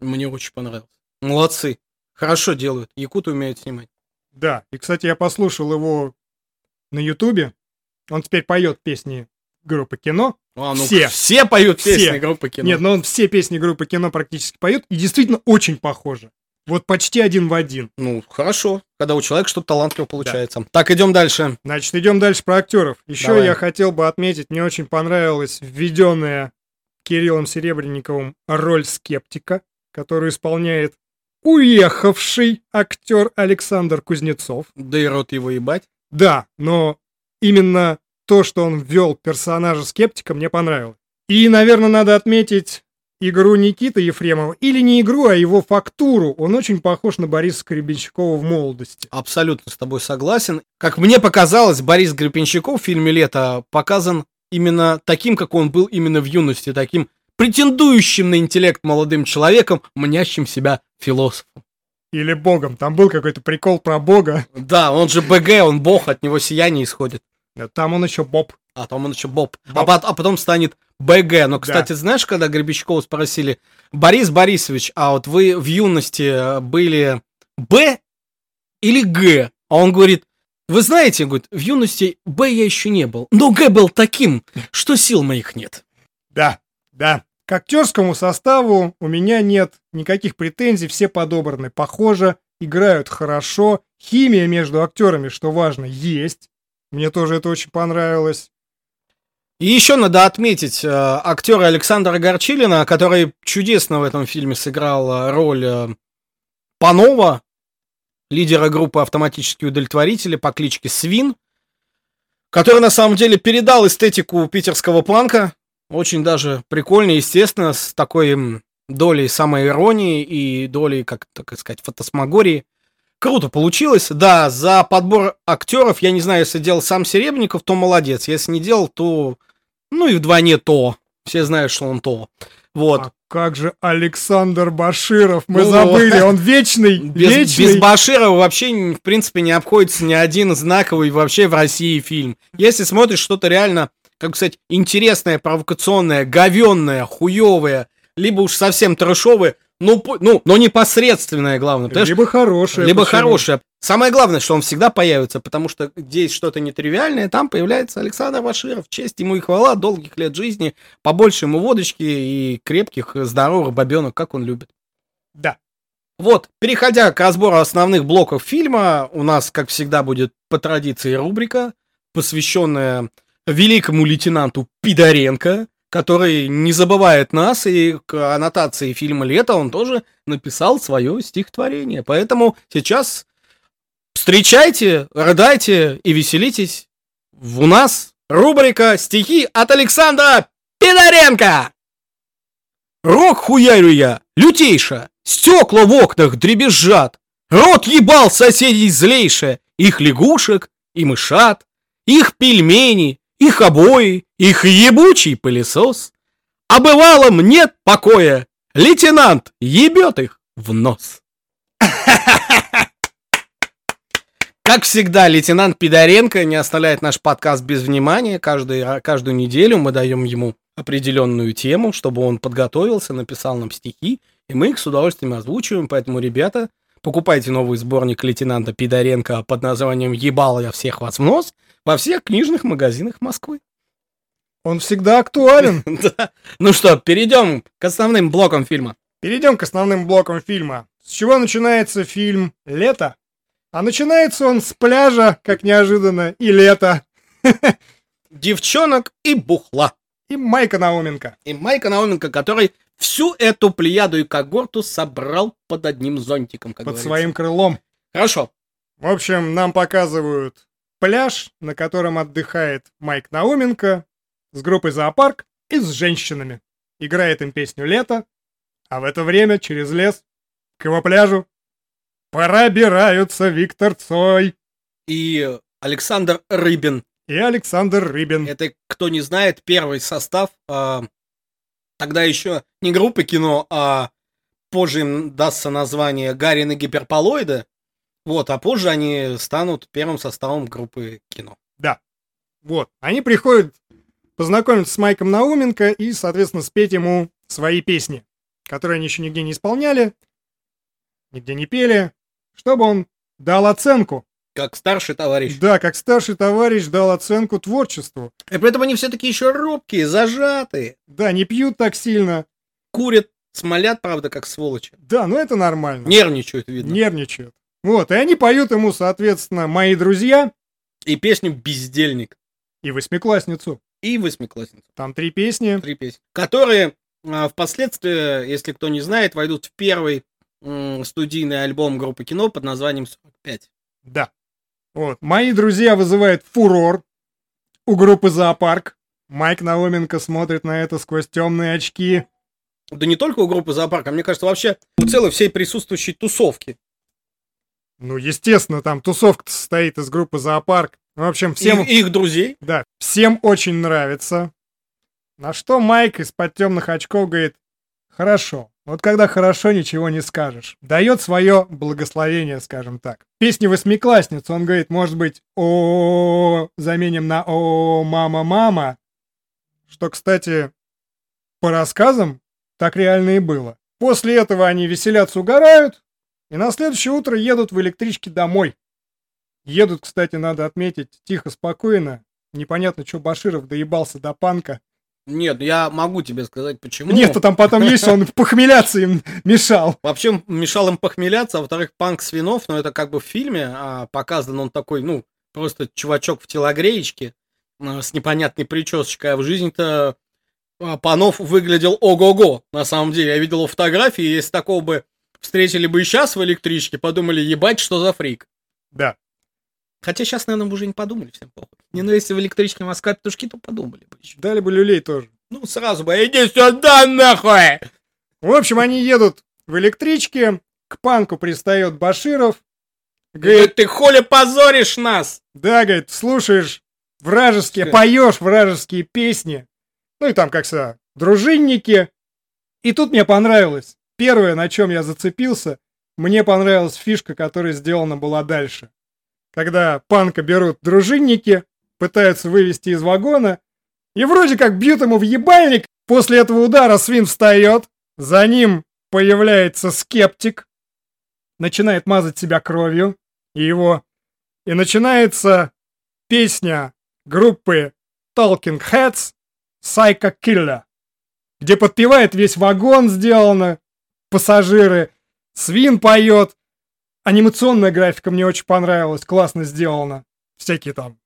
Мне очень понравилось. Молодцы. Хорошо делают. Якуты умеют снимать. Да. И, кстати, я послушал его на Ютубе. Он теперь поет песни группы «Кино». А, ну все поют все. Песни группы «Кино». Нет, но он все песни группы «Кино» практически поет. И действительно очень похоже. Вот почти один в один. Ну, хорошо. Когда у человека что-то талантливо получается. Да. Так, идем дальше. Значит, идем дальше про актеров. Еще давай. Я хотел бы отметить, мне очень понравилась введенная Кириллом Серебренниковым роль скептика, которую исполняет уехавший актер Александр Кузнецов. Да и рот его ебать. Да, но именно то, что он ввел персонажа скептика, мне понравилось. И, наверное, надо отметить игру Никиты Ефремова. Или не игру, а его фактуру. Он очень похож на Бориса Гребенщикова в молодости. Абсолютно с тобой согласен. Как мне показалось, Борис Гребенщиков в фильме «Лето» показан именно таким, как он был именно в юности, таким претендующим на интеллект молодым человеком, мнящим себя философом. Или богом. Там был какой-то прикол про бога. Да, он же БГ, он бог, от него сияние исходит. Там он еще Боб. А там он еще Боб. А потом станет БГ. Но, кстати, да. Знаешь, когда Гребенщикова спросили: Борис Борисович, а вот вы в юности были Б или Г? А он говорит: вы знаете, говорит, в юности Б я еще не был. Но Г был таким, что сил моих нет. Да, да. К актерскому составу у меня нет никаких претензий, все подобраны похоже, играют хорошо, химия между актерами, что важно, есть. Мне тоже это очень понравилось. И еще надо отметить актера Александра Горчилина, который чудесно в этом фильме сыграл роль Панова, лидера группы «Автоматические удовлетворители» по кличке Свин, который на самом деле передал эстетику питерского панка. Очень даже прикольно, естественно, с такой долей самоиронии и долей, как так сказать, фантасмагории. Круто получилось. Да, за подбор актеров, я не знаю, если делал сам Серебренников, то молодец. Если не делал, то, ну и вдвойне то. Все знают, что он то. Вот. А как же Александр Баширов? Мы забыли, он вечный. Без Баширова вообще, в принципе, не обходится ни один знаковый вообще в России фильм. Если смотришь что-то реально... как сказать, интересное, провокационное, говенное, хуевое, либо уж совсем трэшовое, но непосредственное, главное. Либо хорошее. Либо хорошее. Самое главное, что он всегда появится, потому что здесь что-то нетривиальное, там появляется Александр Баширов. Честь ему и хвала, долгих лет жизни, побольше ему водочки и крепких, здоровых бабенок, как он любит. Да. Вот, переходя к разбору основных блоков фильма, у нас, как всегда, будет по традиции рубрика, посвященная... великому лейтенанту Пидоренко, который не забывает нас, и к аннотации фильма «Лето» он тоже написал свое стихотворение. Поэтому сейчас встречайте, рыдайте и веселитесь. У нас рубрика «Стихи от Александра Пидоренко». Рок хуярю я, лютейша, стекла в окнах дребезжат, рот ебал соседей злейше, их лягушек и мышат, их пельмени, их обои, их ебучий пылесос. А бывало, нет покоя. Лейтенант ебет их в нос. Как всегда, лейтенант Пидоренко не оставляет наш подкаст без внимания. Каждую неделю мы даем ему определенную тему, чтобы он подготовился, написал нам стихи, и мы их с удовольствием озвучиваем. Поэтому, ребята, покупайте новый сборник лейтенанта Пидоренко под названием «Ебал я всех вас в нос» во всех книжных магазинах Москвы. Он всегда актуален. Ну что, перейдем к основным блокам фильма. С чего начинается фильм «Лето»? А начинается он с пляжа, как неожиданно, и лето. Девчонок и бухла. И Майка Науменко, который всю эту плеяду и когорту собрал под одним зонтиком, как говорится. Под своим крылом. Хорошо. В общем, нам показывают... пляж, на котором отдыхает Майк Науменко с группой «Зоопарк» и с женщинами. Играет им песню «Лето», а в это время через лес к его пляжу пробираются Виктор Цой. И Александр Рыбин. Это, кто не знает, первый состав тогда еще не группы кино, а позже им дастся название «Гарин и гиперполоиды». Вот, а позже они станут первым составом группы кино. Да. Вот. Они приходят познакомиться с Майком Науменко и, соответственно, спеть ему свои песни, которые они еще нигде не исполняли, нигде не пели, чтобы он дал оценку. Как старший товарищ. Да, как старший товарищ дал оценку творчеству. И при этом они все-таки еще робкие, зажатые. Да, не пьют так сильно. Курят, смолят, правда, как сволочи. Да, но это нормально. Нервничают, видно. Нервничают. Вот, и они поют ему, соответственно, «Мои друзья». И песню «Бездельник». И «Восьмиклассницу». И «Восьмиклассницу». Там три песни. Три песни. Которые впоследствии, если кто не знает, войдут в первый студийный альбом группы кино под названием «45». Да. Вот. «Мои друзья» вызывает фурор у группы «Зоопарк». Майк Науменко смотрит на это сквозь темные очки. Да не только у группы «Зоопарк», а мне кажется, вообще у целой всей присутствующей тусовки. Ну, естественно, там тусовка-то состоит из группы «Зоопарк». В общем, всем... И их друзей. Да. Всем очень нравится. На что Майк из-под темных очков говорит: «Хорошо». Вот когда хорошо, ничего не скажешь. Дает свое благословение, скажем так. Песни «Восьмиклассниц» он говорит, может быть, о заменим на о мама-мама. Что, кстати, по рассказам так реально и было. После этого они веселятся, угорают. И на следующее утро едут в электричке домой. Едут, кстати, надо отметить, тихо, спокойно. Непонятно, что Баширов доебался до панка. Нет, я могу тебе сказать, почему. Нет, там потом есть, он похмеляться им мешал. Вообще, мешал им похмеляться, а во-вторых, панк Свинов, но это как бы в фильме показан он такой, ну, просто чувачок в телогреечке с непонятной причесочкой, а в жизни-то Панов выглядел ого-го, на самом деле. Я видел его фотографии, если такого бы встретили бы и сейчас в электричке, подумали, ебать, что за фрик. Да. Хотя сейчас, наверное, уже не подумали всем плохо. Не, ну если в электричке Москва петушки, то подумали бы еще. Дали бы люлей тоже. Ну, сразу бы, иди сюда, нахуй! В общем, они едут в электричке, к панку пристает Баширов. Говорит, ты хули позоришь нас? Да, говорит, слушаешь вражеские, поешь вражеские песни. Ну и там, как всегда, дружинники. И тут мне понравилось. Первое, на чем я зацепился, мне понравилась фишка, которая сделана была дальше. Когда панка берут дружинники, пытаются вывести из вагона, и вроде как бьют ему в ебальник. После этого удара свин встает, за ним появляется скептик, начинает мазать себя кровью, и начинается песня группы Talking Heads «Psycho Killer», где подпевает весь вагон, сделано. Пассажиры, свин поет. Анимационная графика мне очень понравилась, классно сделана. Всякие там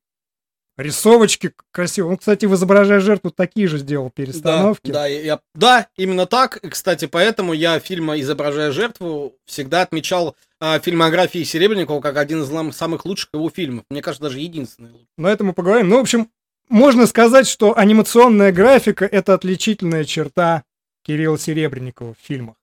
рисовочки красивые. Он, кстати, в «Изображая жертву» такие же сделал перестановки. Да, да, именно так. И, кстати, поэтому я фильма «Изображая жертву» всегда отмечал фильмографии Серебренникова как один из самых лучших его фильмов. Мне кажется, даже единственный. На этом мы поговорим. Ну, в общем, можно сказать, что анимационная графика — это отличительная черта Кирилла Серебренникова в фильмах.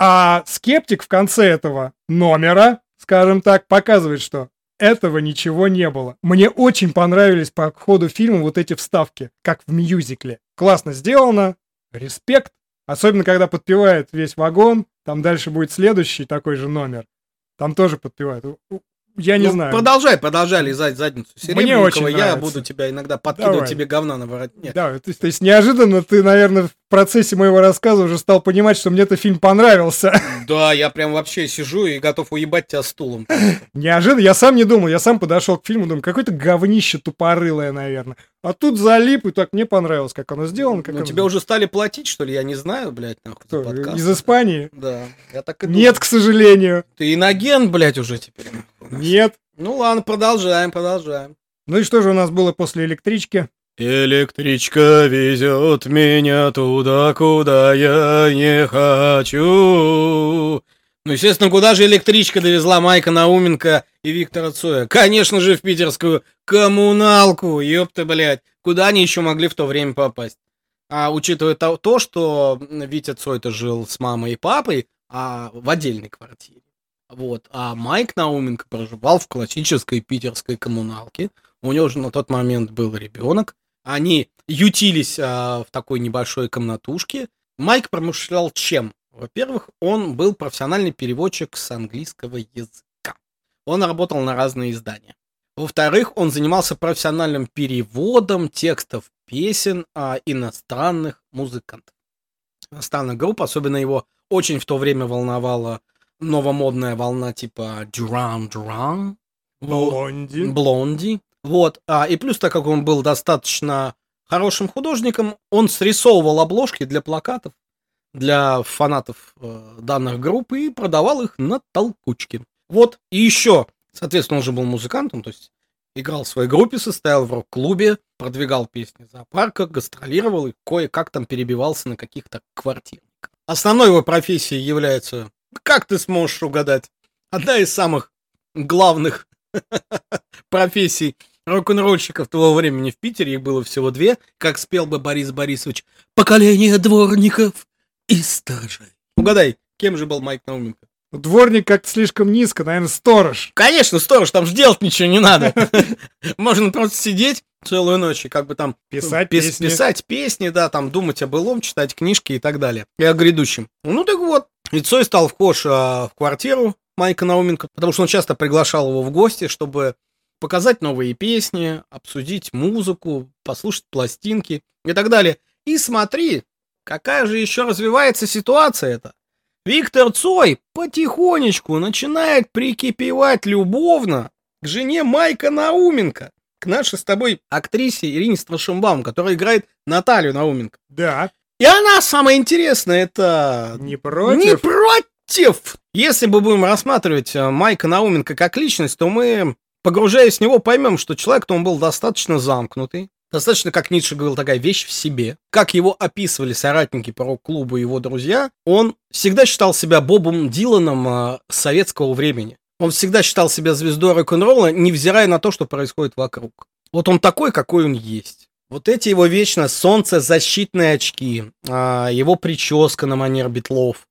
А скептик в конце этого номера, скажем так, показывает, что этого ничего не было. Мне очень понравились по ходу фильма вот эти вставки, как в мюзикле. Классно сделано, респект. Особенно, когда подпевает весь вагон, там дальше будет следующий такой же номер. Там тоже подпевают. Я не знаю. Продолжай лизать задницу Серебренникова. Мне очень нравится. Я буду тебя иногда подкидывать. Давай. Тебе говна на воротник. Да, то есть неожиданно ты, наверное, в процессе моего рассказа уже стал понимать, что мне-то фильм понравился. Да, я прям вообще сижу и готов уебать тебя стулом. Неожиданно, я сам не думал, я сам подошел к фильму, думаю, какое-то говнище тупорылое, наверное. А тут залип, и так мне понравилось, как оно сделано. Как ну, оно... тебе уже стали платить, что ли? Я не знаю, блядь, нахуй. Кто, подкаст, из Испании? Да, я так и думал. Нет, к сожалению. Ты иноген, блядь, уже теперь. Нет. Ну ладно, продолжаем. Ну и что же у нас было после электрички? Электричка везет меня туда, куда я не хочу. Ну, естественно, куда же электричка довезла Майка Науменко и Виктора Цоя? Конечно же, в питерскую коммуналку, ёпта, блядь. Куда они еще могли в то время попасть? А учитывая то, что Витя Цой-то жил с мамой и папой, а в отдельной квартире. Вот. А Майк Науменко проживал в классической питерской коммуналке. У него же на тот момент был ребенок. Они ютились в такой небольшой комнатушке. Майк промышлял чем? Во-первых, он был профессиональный переводчик с английского языка. Он работал на разные издания. Во-вторых, он занимался профессиональным переводом текстов песен иностранных музыкантов. Иностранных групп, особенно его очень в то время волновала новомодная волна типа Дюран-Дюран, Блонди. Вот. И плюс, так как он был достаточно хорошим художником, он срисовывал обложки для плакатов, для фанатов данных групп и продавал их на толкучке. Вот. И еще, соответственно, он же был музыкантом, то есть играл в своей группе, состоял в рок-клубе, продвигал песни зоопарка, гастролировал и кое-как там перебивался на каких-то квартирниках. Основной его профессией является, как ты сможешь угадать, одна из самых главных профессий рок-н-ролльщиков того времени в Питере, их было всего две, как спел бы Борис Борисович, поколение дворников и сторожей. Угадай, кем же был Майк Науменко? Дворник как-то слишком низко, наверное, сторож. Конечно, сторож, там же делать ничего не надо. Можно просто сидеть целую ночь и как бы там писать песни, да, там думать о былом, читать книжки и так далее. И о грядущем. Ну так вот, и Цой стал вхож в квартиру Майка Науменко, потому что он часто приглашал его в гости, чтобы показать новые песни, обсудить музыку, послушать пластинки и так далее. И смотри, какая же еще развивается ситуация эта. Виктор Цой потихонечку начинает прикипевать любовно к жене Майка Науменко, к нашей с тобой актрисе Ирине Старшенбаум, которая играет Наталью Науменко. Да. И она, самое интересное, это... Не против! Если мы будем рассматривать Майка Науменко как личность, то мы, погружаясь в него, поймем, что человек-то он был достаточно замкнутый, достаточно, как Ницше говорил, такая вещь в себе. Как его описывали соратники по рок-клубу и его друзья, он всегда считал себя Бобом Диланом советского времени. Он всегда считал себя звездой рок-н-ролла, невзирая на то, что происходит вокруг. Вот он такой, какой он есть. Вот эти его вечно солнцезащитные очки, его прическа на манер Битлов,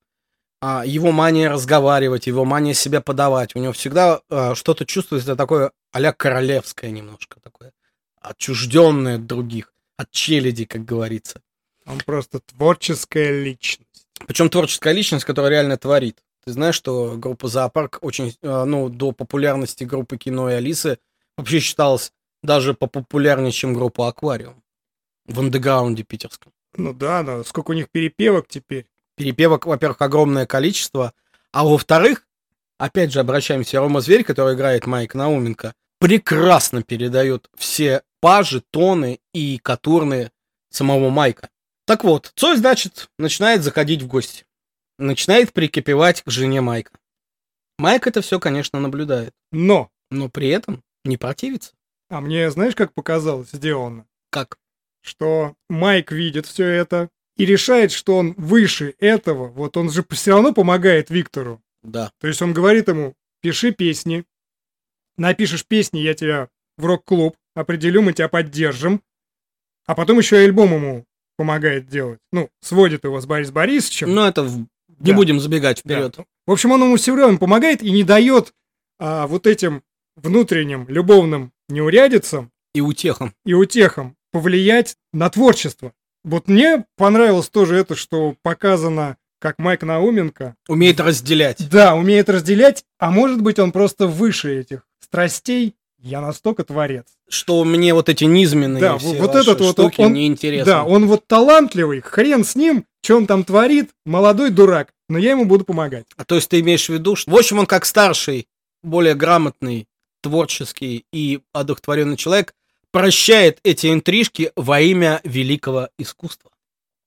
его мания разговаривать, его мания себя подавать. У него всегда что-то чувствуется такое а-ля королевское немножко такое. Отчужденный от других, от челяди, как говорится. Он просто творческая личность. Причем творческая личность, которая реально творит. Ты знаешь, что группа «Зоопарк» очень, до популярности группы «Кино» и «Алисы» вообще считалась даже популярнее, чем группа «Аквариум» в андеграунде питерском. Ну да, сколько у них перепевок теперь. Перепевок, во-первых, огромное количество, а во-вторых, опять же обращаемся, Рома Зверь, который играет Майка Науменко, прекрасно передает все пажи, тоны и катурны самого Майка. Так вот, Цой, значит, начинает заходить в гости. Начинает прикипевать к жене Майка. Майк это все, конечно, наблюдает. Но при этом не противится. А мне, знаешь, как показалось сделано? Как? Что Майк видит все это и решает, что он выше этого. Вот он же все равно помогает Виктору. Да. То есть он говорит ему, пиши песни. Напишешь песни, я тебя в рок-клуб определю, мы тебя поддержим. А потом еще и альбом ему помогает делать. Ну, сводит его с Борис Борисовичем. Но это не будем забегать вперед. Да. В общем, он ему все время помогает и не дает вот этим внутренним любовным неурядицам и утехам повлиять на творчество. Вот мне понравилось тоже это, что показано, как Майк Науменко умеет разделять. Да, умеет разделять, а может быть он просто выше этих страстей. Я настолько творец. Что мне вот эти низменные все вот ваши этот штуки неинтересны. Да, он вот талантливый, хрен с ним, что он там творит, молодой дурак, но я ему буду помогать. А то есть ты имеешь в виду, что в общем он как старший, более грамотный, творческий и одухотворенный человек прощает эти интрижки во имя великого искусства.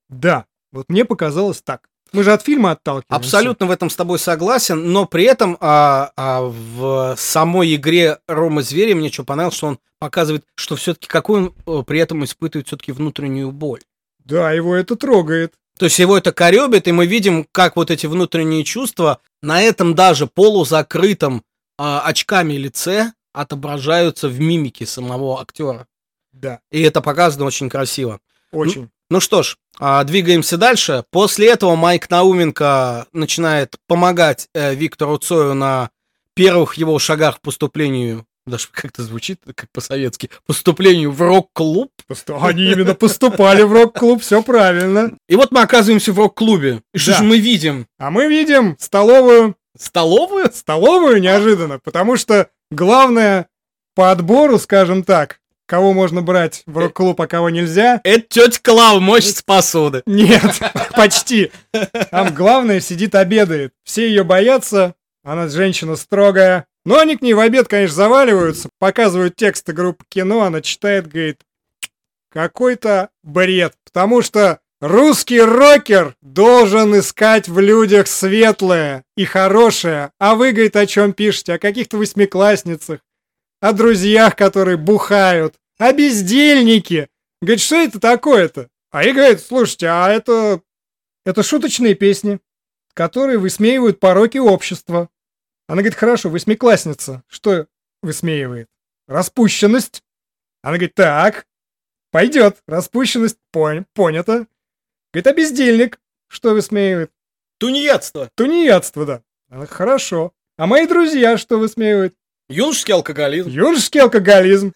Да, вот мне показалось так. Мы же от фильма отталкиваемся. Абсолютно в этом с тобой согласен, но при этом в самой игре Рома Зверя мне что понравилось, что он показывает, что все-таки какой он при этом испытывает все-таки внутреннюю боль. Да, его это трогает. То есть его это корёбит, и мы видим, как вот эти внутренние чувства на этом даже полузакрытом очками лице отображаются в мимике самого актера. Да. И это показано очень красиво. Очень. Ну что ж, двигаемся дальше. После этого Майк Науменко начинает помогать Виктору Цою на первых его шагах к поступлению Даже как-то звучит, как по-советски, поступлению в рок-клуб. Они именно поступали в рок-клуб, все правильно. И вот мы оказываемся в рок-клубе. И что же мы видим? А мы видим столовую. Столовую? Столовую неожиданно, потому что главное по отбору, скажем так, кого можно брать в рок-клуб, а кого нельзя. Это тетя Клава мочит посуды. Нет, почти. Там главное сидит обедает. Все ее боятся, она женщина строгая. Но они к ней в обед, конечно, заваливаются, показывают тексты группы кино, она читает, говорит, какой-то бред, потому что русский рокер должен искать в людях светлое и хорошее, а вы, говорит, о чем пишете? О каких-то восьмиклассницах, о друзьях, которые бухают, о бездельнике. Говорит, что это такое-то? А я, говорит, слушайте, а это шуточные песни, которые высмеивают пороки общества. Она говорит, хорошо, восьмиклассница, что высмеивает? Распущенность. Она говорит, так, пойдет, распущенность, понято. Говорит, а бездельник, что высмеивает? Тунеядство. Тунеядство, да. Она говорит, хорошо. А мои друзья, что высмеивают? Юношеский алкоголизм. Юношеский алкоголизм.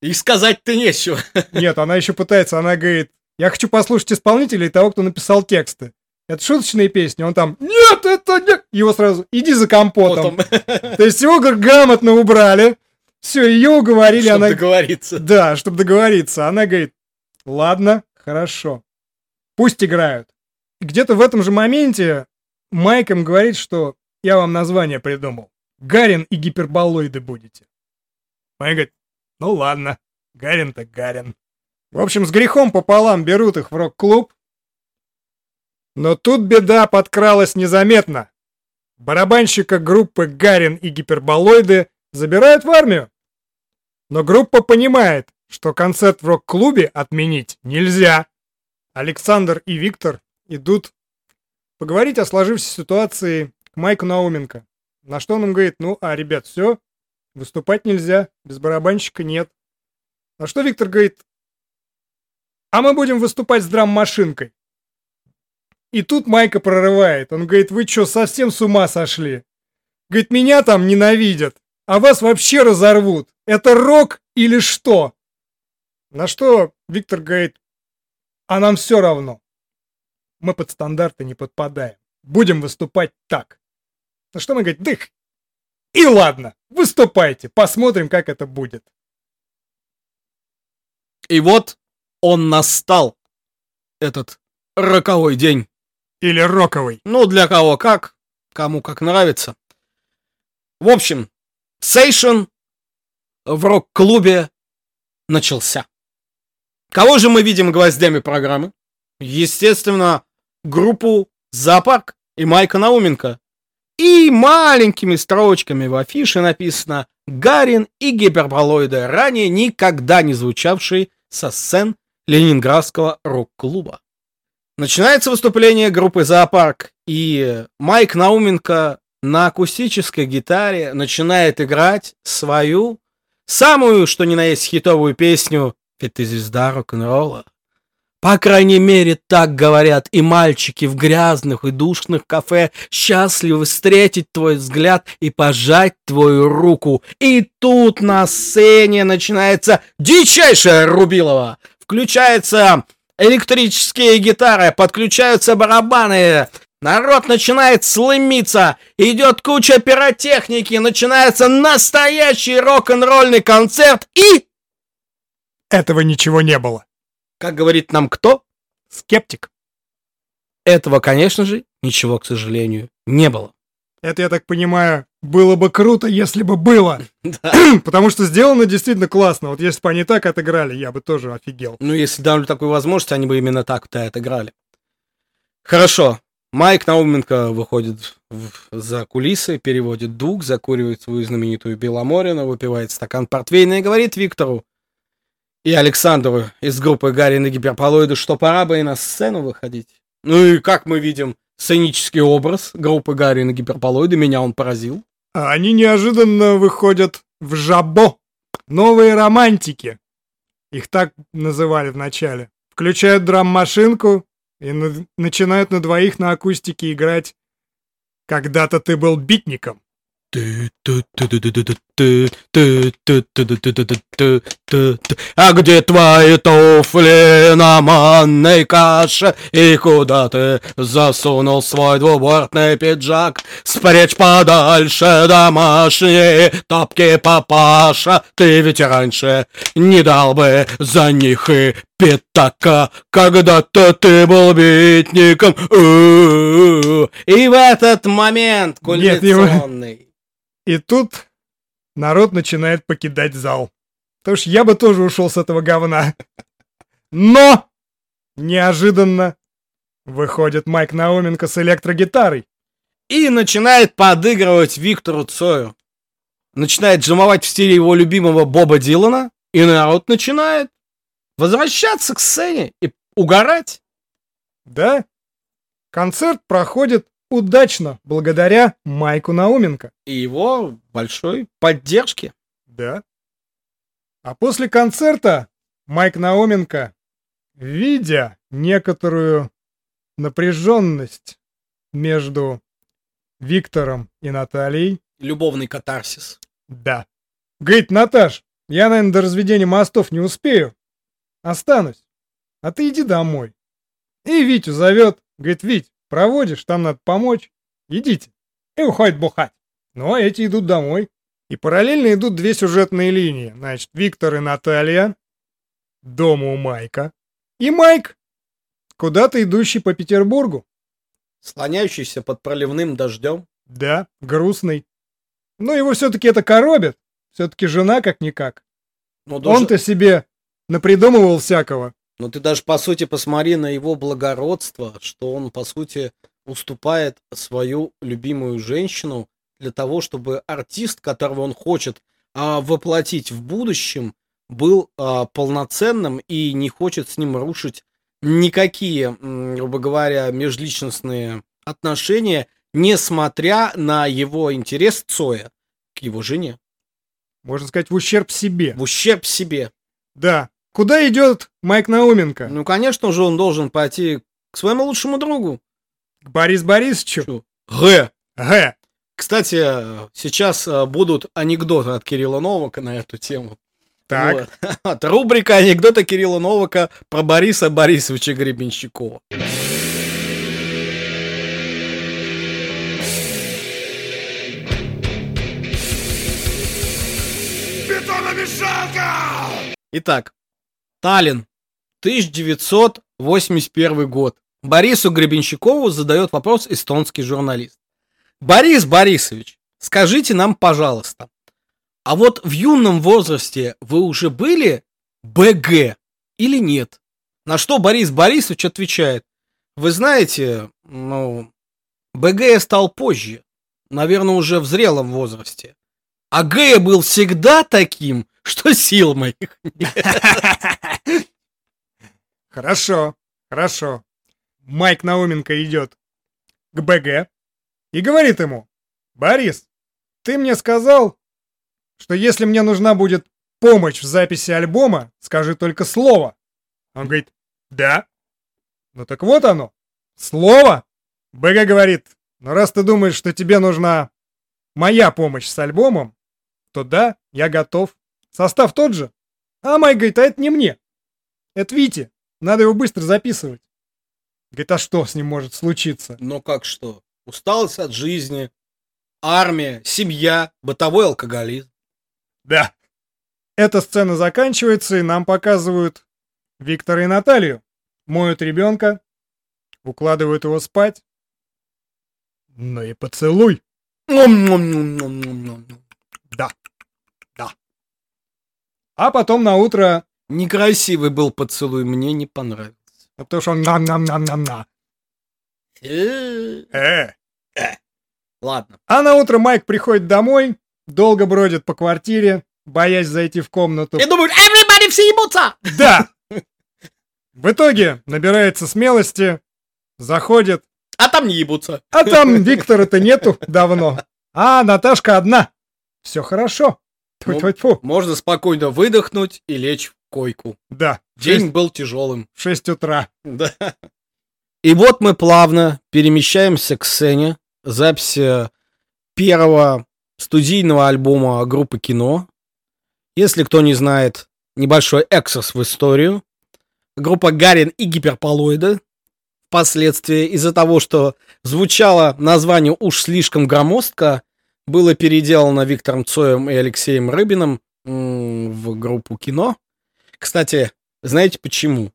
И сказать-то нечего. Нет, она еще пытается, она говорит, я хочу послушать исполнителей того, кто написал тексты. Это шуточные песни, он там, нет, это нет, его сразу, иди за компотом. То есть его грамотно убрали, все, ее уговорили. Чтобы договориться. Да, чтобы договориться. Она говорит, ладно, хорошо, пусть играют. Где-то в этом же моменте Майк им говорит, что я вам название придумал. Гарин и гиперболоиды будете. Майк говорит, ну ладно, Гарин так Гарин. В общем, с грехом пополам берут их в рок-клуб. Но тут беда подкралась незаметно. Барабанщика группы «Гарин и гиперболоиды» забирают в армию. Но группа понимает, что концерт в рок-клубе отменить нельзя. Александр и Виктор идут поговорить о сложившейся ситуации к Майку Науменко. На что он им говорит, ну, а, ребят, все, выступать нельзя, без барабанщика нет. На что Виктор говорит, а мы будем выступать с драм-машинкой. И тут Майка прорывает. Он говорит, вы что, совсем с ума сошли? Говорит, меня там ненавидят, а вас вообще разорвут. Это рок или что? На что Виктор говорит, а нам все равно. Мы под стандарты не подпадаем. Будем выступать так. На что мы говорит, дых. И ладно, выступайте, посмотрим, как это будет. И вот он настал, этот роковой день. Или роковый. Ну, для кого как. Кому как нравится. В общем, сейшн в рок-клубе начался. Кого же мы видим гвоздями программы? Естественно, группу «Зоопарк» и Майка Науменко. И маленькими строчками в афише написано «Гарин и гиперболоиды», ранее никогда не звучавшие со сцен ленинградского рок-клуба. Начинается выступление группы «Зоопарк», и Майк Науменко на акустической гитаре начинает играть свою самую, что ни на есть, хитовую песню «Ведь ты звезда рок-н-ролла». По крайней мере, так говорят и мальчики в грязных и душных кафе, счастливы встретить твой взгляд и пожать твою руку. И тут на сцене начинается дичайшая рубилова. Включается... электрические гитары, подключаются барабаны, народ начинает слымиться, идет куча пиротехники, начинается настоящий рок-н-ролльный концерт и... этого ничего не было. Как говорит нам кто? Скептик. Этого, конечно же, ничего, к сожалению, не было. Это, я так понимаю, было бы круто, если бы было. Да. Потому что сделано действительно классно. Вот если бы они так отыграли, я бы тоже офигел. Ну, если дали такую возможность, они бы именно так-то и отыграли. Хорошо. Майк Науменко выходит за кулисы, переводит дух, закуривает свою знаменитую Беломорину, выпивает стакан портвейна и говорит Виктору и Александру из группы «Гарин и гиперболоиды», что пора бы и на сцену выходить. Ну и как мы видим, сценический образ группы «Гарин и гиперболоиды», меня он поразил. Они неожиданно выходят в «Жабо». Новые романтики. Их так называли в начале. Включают драм-машинку и начинают на двоих на акустике играть «Когда-то ты был битником». А где твои туфли на манной каше? И куда ты засунул свой двубортный пиджак? Спрячь подальше домашние тапки, папаша. Ты ведь раньше не дал бы за них и пятака. Когда-то ты был битником. И в этот момент кульминационный. И тут народ начинает покидать зал. Потому что я бы тоже ушел с этого говна. Но! Неожиданно выходит Майка Науменко с электрогитарой. И начинает подыгрывать Виктору Цою. Начинает джамовать в стиле его любимого Боба Дилана. И народ начинает возвращаться к сцене и угорать. Да. Концерт проходит удачно, благодаря Майку Науменко. И его большой поддержке. Да. А после концерта Майк Науменко, видя некоторую напряженность между Виктором и Натальей... Любовный катарсис. Да. Говорит: Наташ, я, наверное, до разведения мостов не успею. Останусь. А ты иди домой. И Витю зовет. Говорит: Вить, проводишь, там надо помочь, идите. И уходит бухать. Ну, а эти идут домой. И параллельно идут две сюжетные линии. Значит, Виктор и Наталья, дома у Майка. И Майк, куда-то идущий по Петербургу. Слоняющийся под проливным дождем. Да, грустный. Но его все-таки это коробит. Все-таки жена как-никак. Он-то себе напридумывал всякого. Но ты даже, по сути, посмотри на его благородство, что он, по сути, уступает свою любимую женщину для того, чтобы артист, которого он хочет воплотить в будущем, был полноценным и не хочет с ним рушить никакие, грубо говоря, межличностные отношения, несмотря на его интерес Цоя к его жене. Можно сказать, в ущерб себе. В ущерб себе. Да. Куда идет Майк Науменко? Ну, конечно же, он должен пойти к своему лучшему другу. К Борису Борисовичу. Г. Кстати, сейчас будут анекдоты от Кирилла Новака на эту тему. Так. Вот. Рубрика анекдота Кирилла Новака про Бориса Борисовича Гребенщикова. Бетономешалка! Итак. Таллин, 1981 год. Борису Гребенщикову задает вопрос эстонский журналист. Борис Борисович, скажите нам, пожалуйста, а вот в юном возрасте вы уже были БГ или нет? На что Борис Борисович отвечает: вы знаете, БГ я стал позже, наверное, уже в зрелом возрасте. А Г я был всегда таким, что сил моих нет. Хорошо, хорошо. Майк Науменко идет к БГ и говорит ему: Борис, ты мне сказал, что если мне нужна будет помощь в записи альбома, скажи только слово. Он говорит: да. Ну так вот оно, слово. БГ говорит: ну раз ты думаешь, что тебе нужна моя помощь с альбомом, то да, я готов. Состав тот же. А Майк говорит: а это не мне. Это Вите. Надо его быстро записывать. Говорит: а что с ним может случиться? Ну как что? Усталость от жизни, армия, семья, бытовой алкоголизм. Да. Эта сцена заканчивается, и нам показывают Виктора и Наталью. Моют ребенка, укладывают его спать. Ну и поцелуй. Да. А потом на утро... Некрасивый был поцелуй, мне не понравился. Потому что он нам-нам-нам-нам-на. Ладно. А на утро Майк приходит домой, долго бродит по квартире, боясь зайти в комнату. И думают: everybody все ебутся! Да! В итоге набирается смелости, заходит. А там не ебутся. А там Виктора-то нету давно. А Наташка одна. Все хорошо. Ну, можно спокойно выдохнуть и лечь в койку. Да. День был тяжелым. 6 утра. Да. И вот мы плавно перемещаемся к сцене записи первого студийного альбома группы «Кино». Если кто не знает, небольшой экскурс в историю. Группа «Гарин и Гиперполоиды» впоследствии из-за того, что звучало название уж слишком громоздко, было переделано Виктором Цоем и Алексеем Рыбиным в группу «Кино». Кстати, знаете почему?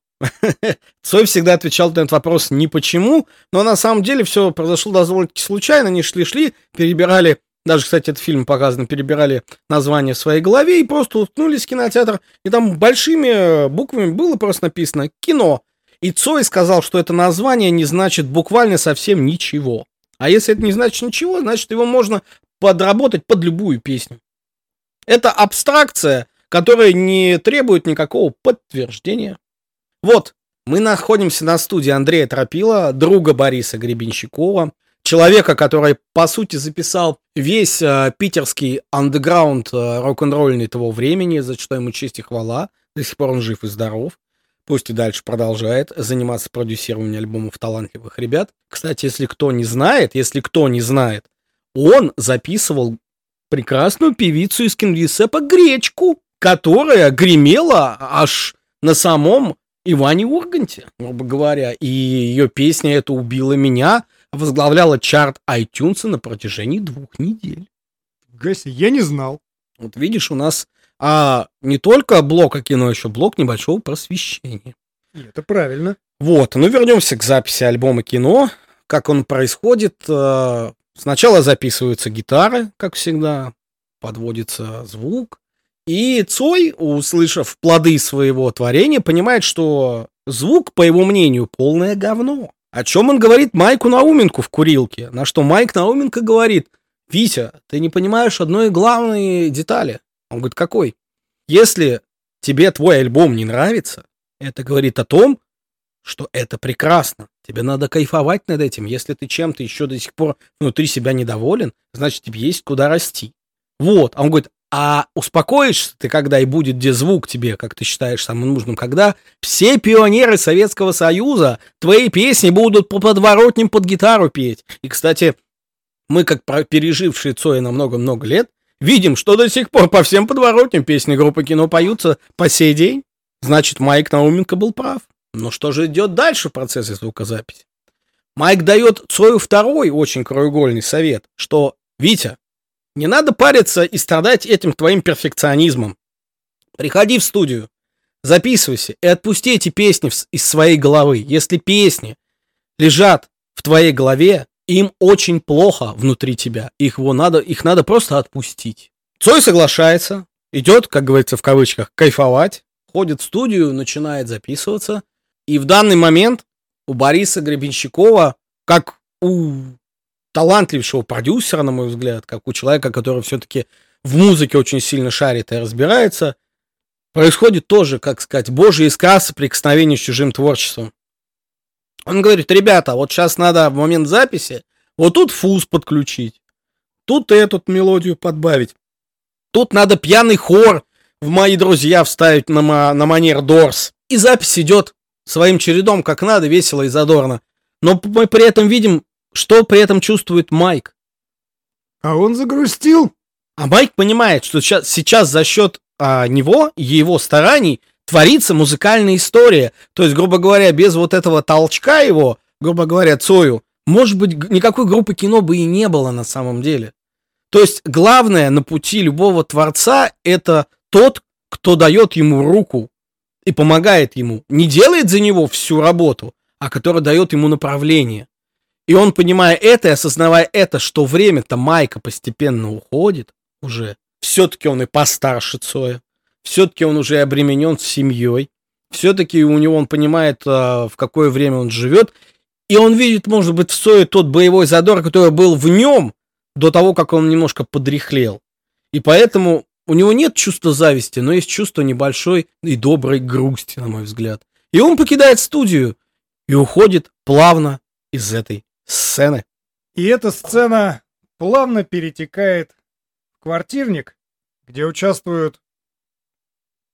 Цой всегда отвечал на этот вопрос не почему, но на самом деле все произошло довольно-таки случайно. Они шли-шли, перебирали, даже, кстати, этот фильм показан, перебирали название в своей голове и просто уткнулись в кинотеатр. И там большими буквами было просто написано «Кино». И Цой сказал, что это название не значит буквально совсем ничего. А если это не значит ничего, значит его можно подработать под любую песню. Это абстракция, которая не требует никакого подтверждения. Вот, мы находимся на студии Андрея Тропила, друга Бориса Гребенщикова, человека, который, по сути, записал весь питерский андеграунд рок-н-ролльный того времени, за что ему честь и хвала. До сих пор он жив и здоров. Пусть и дальше продолжает заниматься продюсированием альбомов талантливых ребят. Кстати, если кто не знает, он записывал прекрасную певицу из кингисеппа Гречку, которая гремела аж на самом Иване Урганте, грубо говоря, и ее песня «Это убило меня» возглавляла чарт iTunes на протяжении 2 недель. Гася, я не знал. Вот видишь, у нас не только блок о кино, еще блок небольшого просвещения. Это правильно. Вот, вернемся к записи альбома «Кино». Как он происходит? Сначала записываются гитары, как всегда, подводится звук. И Цой, услышав плоды своего творения, понимает, что звук, по его мнению, полное говно. О чем он говорит Майку Науменко в курилке, на что Майк Науменко говорит: «Витя, ты не понимаешь одной главной детали». Он говорит: «Какой?» «Если тебе твой альбом не нравится, это говорит о том, что это прекрасно. Тебе надо кайфовать над этим. Если ты чем-то еще до сих пор внутри себя недоволен, значит, тебе есть куда расти». Вот. А он говорит: а успокоишься ты когда, и будет где звук тебе, как ты считаешь самым нужным, когда все пионеры Советского Союза твои песни будут по подворотням под гитару петь. И, кстати, мы, как пережившие Цоя на много-много лет, видим, что до сих пор по всем подворотням песни группы «Кино» поются по сей день. Значит, Майк Науменко был прав. Но что же идет дальше в процессе звукозаписи? Майк дает Цою второй очень краеугольный совет, что «Витя, не надо париться и страдать этим твоим перфекционизмом. Приходи в студию, записывайся и отпусти эти песни из своей головы. Если песни лежат в твоей голове, им очень плохо внутри тебя. Их надо просто отпустить». Цой соглашается, идет, как говорится в кавычках, кайфовать, ходит в студию, начинает записываться. И в данный момент у Бориса Гребенщикова, как у талантлившего продюсера, на мой взгляд, как у человека, который все-таки в музыке очень сильно шарит и разбирается, происходит тоже, как сказать, божья искра соприкосновения с чужим творчеством. Он говорит: ребята, вот сейчас надо в момент записи вот тут фуз подключить, тут эту мелодию подбавить, тут надо пьяный хор в «Мои друзья» вставить на манер Дорс. И запись идет своим чередом, как надо, весело и задорно. Но мы при этом видим, что при этом чувствует Майк. А он загрустил. А Майк понимает, что сейчас за счет него и его стараний творится музыкальная история. То есть, грубо говоря, без вот этого толчка его, грубо говоря, Цою, может быть, никакой группы «Кино» бы и не было на самом деле. То есть главное на пути любого творца — это тот, кто дает ему руку и помогает ему. Не делает за него всю работу, а который дает ему направление. И он, понимая это и осознавая это, что время-то Майка постепенно уходит уже, все-таки он и постарше Цоя, все-таки он уже обременен семьей, все-таки у него он понимает, в какое время он живет, и он видит, может быть, в Цое тот боевой задор, который был в нем до того, как он немножко подряхлел. И поэтому у него нет чувства зависти, но есть чувство небольшой и доброй грусти, на мой взгляд. И он покидает студию и уходит плавно из этой сцены. И эта сцена плавно перетекает в квартирник, где участвуют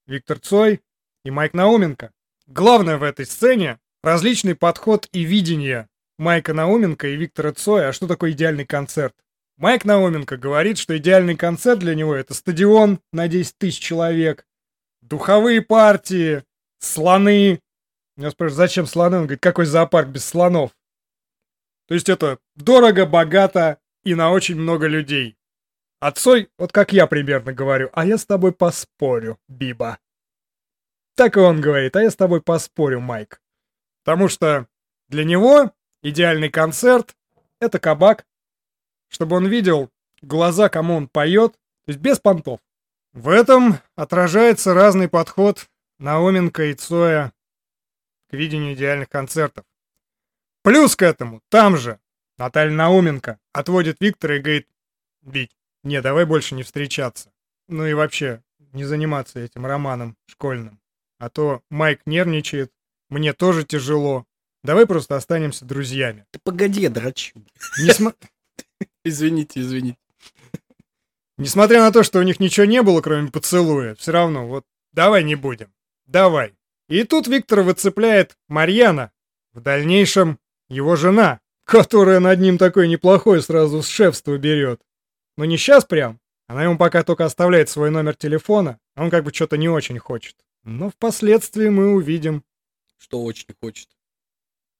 Виктор Цой и Майк Науменко. Главное в этой сцене — различный подход и видение Майка Науменко и Виктора Цоя. А что такое идеальный концерт? Майк Науменко говорит, что идеальный концерт для него — это стадион на 10 тысяч человек, духовые партии, слоны. Я спрашиваю, зачем слоны? Он говорит, какой зоопарк без слонов? То есть это дорого, богато и на очень много людей. А Цой, вот как я примерно говорю, а я с тобой поспорю, Биба. Так и он говорит, а я с тобой поспорю, Майк. Потому что для него идеальный концерт — это кабак, чтобы он видел глаза, кому он поет, то есть без понтов. В этом отражается разный подход Науменко и Цоя к видению идеальных концертов. Плюс к этому, там же Наталья Науменко отводит Виктора и говорит: «Вить, не, давай больше не встречаться. Ну и вообще не заниматься этим романом школьным. А то Майк нервничает, мне тоже тяжело. Давай просто останемся друзьями». Да погоди, я дрочу. Извините. Несмотря на то, что у них ничего не было, кроме поцелуя, все равно, вот, давай не будем. Давай. И тут Виктора выцепляет Марьяна, в дальнейшем его жена, которая над ним такое неплохое сразу с шефства берет. Но не сейчас прям. Она ему пока только оставляет свой номер телефона, а он как бы что-то не очень хочет. Но впоследствии мы увидим. Что очень хочет.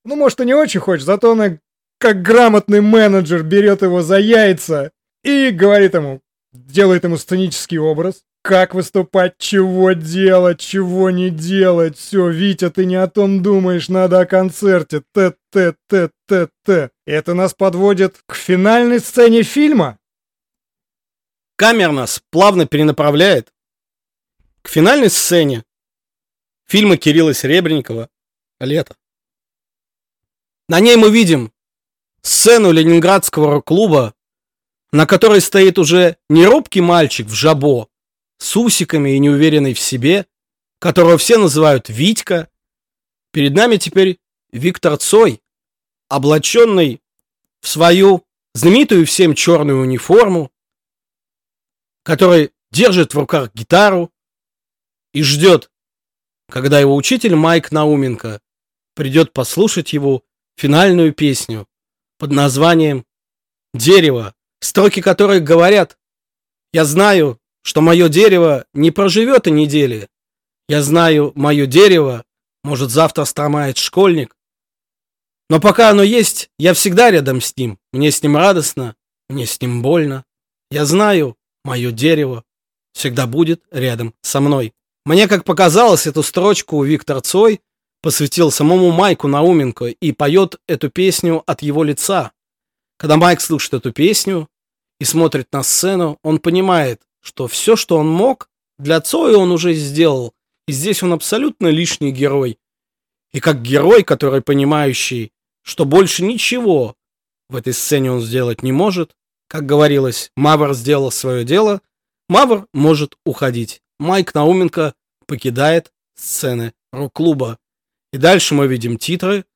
Ну, может, и не очень хочет, зато она, как грамотный менеджер, берет его за яйца и говорит ему, делает ему сценический образ. Как выступать, чего делать, чего не делать. Все, Витя, ты не о том думаешь, надо о концерте. Это нас подводит к финальной сцене фильма. Камера нас плавно перенаправляет к финальной сцене фильма Кирилла Серебренникова «Лето». На ней мы видим сцену ленинградского рок-клуба, на которой стоит уже не робкий мальчик в жабо, с усиками и неуверенный в себе, которого все называют Витька. Перед нами теперь Виктор Цой, облаченный в свою знаменитую всем черную униформу, который держит в руках гитару и ждет, когда его учитель Майк Науменко придет послушать его финальную песню под названием «Дерево», строки которой говорят: «Я знаю, что мое дерево не проживет и недели. Я знаю, мое дерево, может, завтра сломает школьник. Но пока оно есть, я всегда рядом с ним. Мне с ним радостно, мне с ним больно. Я знаю, мое дерево всегда будет рядом со мной». Мне, как показалось, эту строчку Виктор Цой посвятил самому Майку Науменко и поет эту песню от его лица. Когда Майк слушает эту песню и смотрит на сцену, он понимает, что все, что он мог, для Цоя он уже сделал. И здесь он абсолютно лишний герой. И как герой, который понимающий, что больше ничего в этой сцене он сделать не может, как говорилось, Мавр сделал свое дело, Мавр может уходить. Майк Науменко покидает сцены рок-клуба. И дальше мы видим титры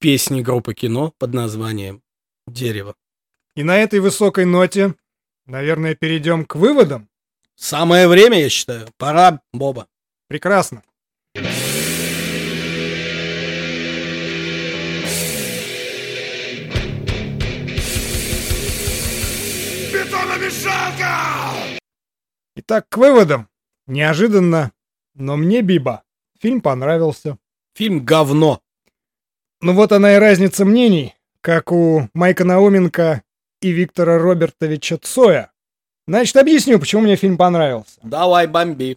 песни группы «Кино» под названием «Дерево». И на этой высокой ноте, наверное, перейдем к выводам. Самое время, я считаю. Пора, Боба. Прекрасно. Бетономешалка! Итак, к выводам. Неожиданно, но мне, Биба, фильм понравился. Фильм говно. Ну вот она и разница мнений, как у Майка Науменко и Виктора Робертовича Цоя. Значит, объясню, почему мне фильм понравился. Давай, бомби.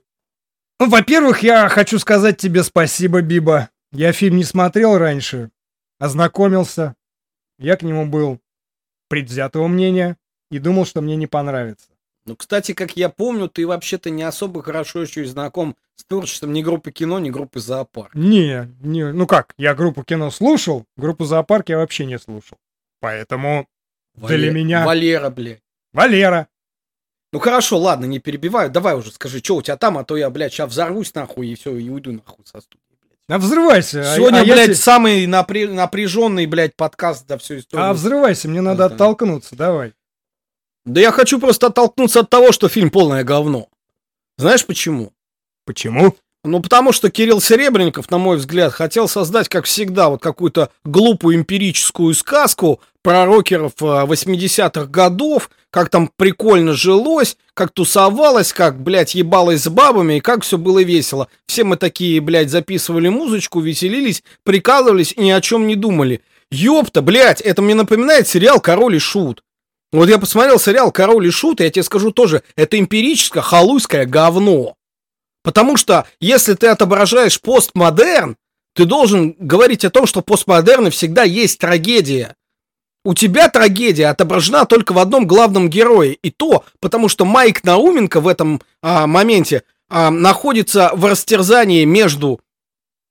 Ну, во-первых, я хочу сказать тебе спасибо, Биба. Я фильм не смотрел раньше, ознакомился. Я к нему был предвзятого мнения и думал, что мне не понравится. Ну, кстати, как я помню, ты вообще-то не особо хорошо еще и знаком с творчеством ни группы «Кино», ни группы «Зоопарк». Не, ну как, я группу «Кино» слушал, группу «Зоопарк» я вообще не слушал. Поэтому... Для меня... Валера, блядь. Валера. Ну хорошо, ладно, не перебиваю. Давай уже скажи, что у тебя там, а то я, блядь, сейчас взорвусь нахуй и все, и уйду нахуй со студии. А взрывайся. Сегодня, блядь, самый напряженный, блядь, подкаст за всю историю. А взрывайся, мне надо оттолкнуться, давай. Да я хочу просто оттолкнуться от того, что фильм полное говно. Знаешь почему? Почему? Ну, потому что Кирилл Серебренников, на мой взгляд, хотел создать, как всегда, вот какую-то глупую эмпирическую сказку про рокеров 80-х годов, как там прикольно жилось, как тусовалось, как, блядь, ебалось с бабами, и как все было весело. Все мы такие, блядь, записывали музычку, веселились, прикалывались и ни о чем не думали. Ёпта, блядь, это мне напоминает сериал «Король и Шут». Вот я посмотрел сериал «Король и Шут», и я тебе скажу тоже, это эмпирическое халуйское говно. Потому что, если ты отображаешь постмодерн, ты должен говорить о том, что в постмодерне всегда есть трагедия. У тебя трагедия отображена только в одном главном герое. И то, потому что Майка Науменко в этом моменте находится в растерзании между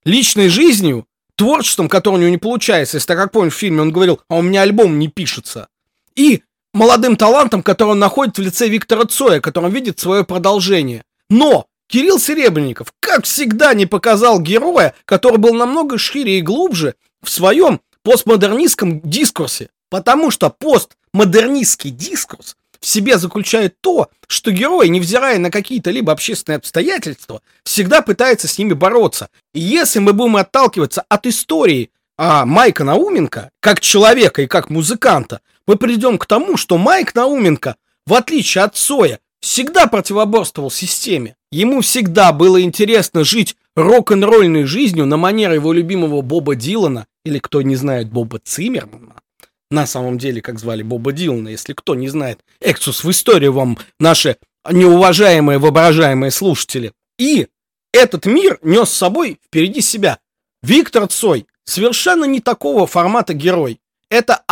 личной жизнью, творчеством, которое у него не получается. Если ты, как помню, в фильме он говорил, а у меня альбом не пишется. И молодым талантом, который он находит в лице Виктора Цоя, которым видит свое продолжение. Но Кирилл Серебренников, как всегда, не показал героя, который был намного шире и глубже в своем постмодернистском дискурсе. Потому что постмодернистский дискурс в себе заключает то, что герой, невзирая на какие-то либо общественные обстоятельства, всегда пытается с ними бороться. И если мы будем отталкиваться от истории Майка Науменко, как человека и как музыканта, мы придем к тому, что Майк Науменко, в отличие от Цоя, всегда противоборствовал системе. Ему всегда было интересно жить рок-н-ролльной жизнью на манер его любимого Боба Дилана, или, кто не знает, Боба Циммермана. На самом деле, как звали Боба Дилана, если кто не знает, экскурс в историю вам, наши неуважаемые, воображаемые слушатели. И этот мир нес с собой впереди себя. Виктор Цой совершенно не такого формата герой. Это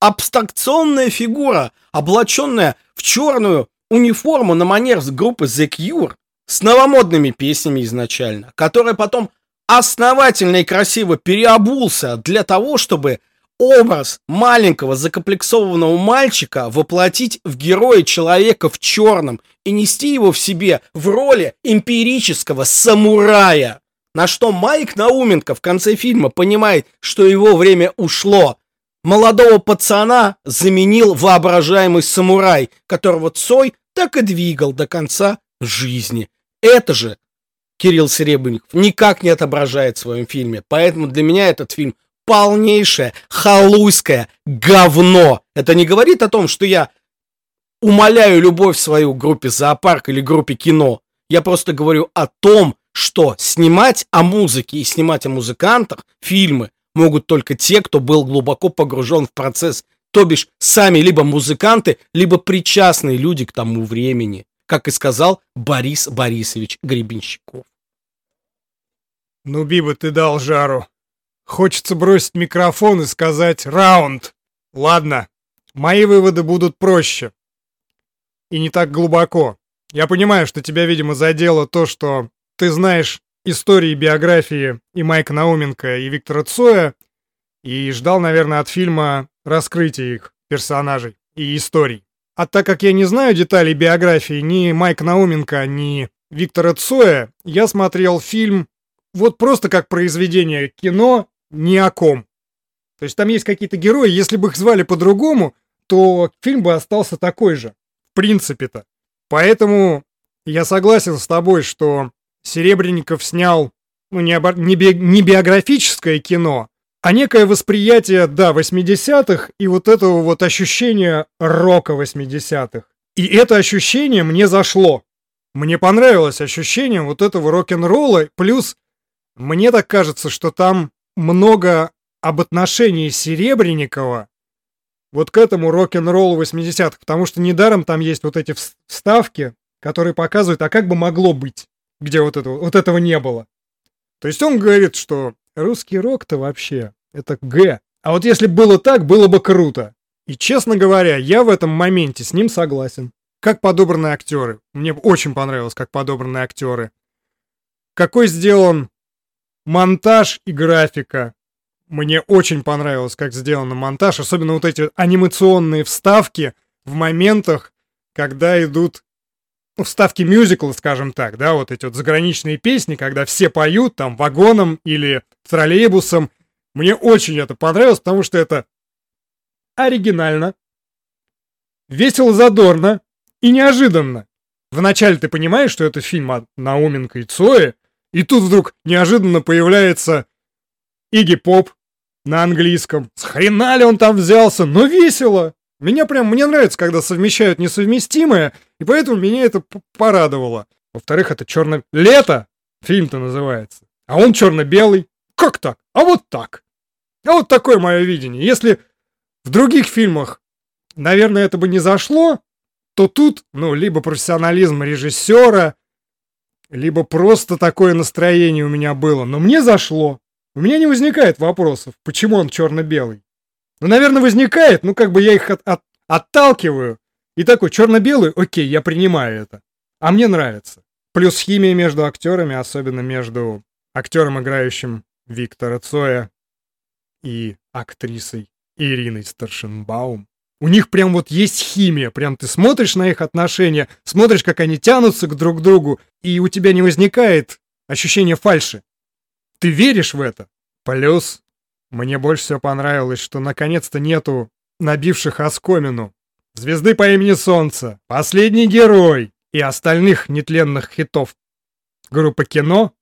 абстракционная фигура, облаченная в черную униформу на манер с группы The Cure, с новомодными песнями изначально, который потом основательно и красиво переобулся для того, чтобы образ маленького закомплексованного мальчика воплотить в героя человека в черном и нести его в себе в роли эмпирического самурая. На что Майк Науменко в конце фильма понимает, что его время ушло. Молодого пацана заменил воображаемый самурай, которого Цой так и двигал до конца жизни. Это же Кирилл Серебренников никак не отображает в своем фильме. Поэтому для меня этот фильм полнейшее халуйское говно. Это не говорит о том, что я умаляю любовь свою к группе «Зоопарк» или группе «Кино». Я просто говорю о том, что снимать о музыке и снимать о музыкантах фильмы могут только те, кто был глубоко погружен в процесс, то бишь сами либо музыканты, либо причастные люди к тому времени, как и сказал Борис Борисович Гребенщиков. Ну, Биба, ты дал жару. Хочется бросить микрофон и сказать «раунд». Ладно, мои выводы будут проще и не так глубоко. Я понимаю, что тебя, видимо, задело то, что ты знаешь истории, биографии и Майка Науменко, и Виктора Цоя, и ждал, наверное, от фильма раскрытия их персонажей и историй. А так как я не знаю деталей биографии ни Майка Науменко, ни Виктора Цоя, я смотрел фильм вот просто как произведение кино ни о ком. То есть там есть какие-то герои, если бы их звали по-другому, то фильм бы остался такой же, в принципе-то. Поэтому я согласен с тобой, что Серебренников снял не биографическое кино, а некое восприятие, да, 80-х и вот этого вот ощущения рока 80-х. И это ощущение мне зашло. Мне понравилось ощущение вот этого рок-н-ролла. Плюс мне так кажется, что там много об отношении Серебренникова вот к этому рок-н-роллу 80-х. Потому что недаром там есть вот эти вставки, которые показывают, а как бы могло быть, где вот этого не было. То есть он говорит, что русский рок-то вообще, это Г. А вот если было так, было бы круто. И, честно говоря, я в этом моменте с ним согласен. Как подобраны актеры. Мне очень понравилось, как подобраны актеры. Какой сделан монтаж и графика. Мне очень понравилось, как сделан монтаж. Особенно вот эти анимационные вставки в моментах, когда идут вставки мюзикла, скажем так, да, вот эти вот заграничные песни, когда все поют там вагоном или троллейбусом. Мне очень это понравилось, потому что это оригинально, весело, задорно и неожиданно. Вначале ты понимаешь, что это фильм о Науменко и Цое, И тут вдруг неожиданно появляется Игги Поп на английском. С хрена ли он там взялся, но весело. Мне нравится, когда совмещают несовместимое, и поэтому меня это порадовало. Во-вторых, это «Лето» фильм-то называется. А он черно-белый. Как так? А вот так. А вот такое мое видение. Если в других фильмах, наверное, это бы не зашло, то тут, либо профессионализм режиссера, либо просто такое настроение у меня было. Но мне зашло. У меня не возникает вопросов, почему он черно-белый. Наверное, возникает, я их отталкиваю. И такой черно-белый, окей, я принимаю это. А мне нравится. Плюс химия между актерами, особенно между актером, играющим Виктора Цоя, и актрисой Ириной Старшенбаум. У них прям есть химия. Прям ты смотришь на их отношения, смотришь, как они тянутся друг к другу, и у тебя не возникает ощущения фальши. Ты веришь в это. Плюс мне больше всего понравилось, что наконец-то нету набивших оскомину «Звезды по имени Солнца», «Последний герой» и остальных нетленных хитов группы «Кино».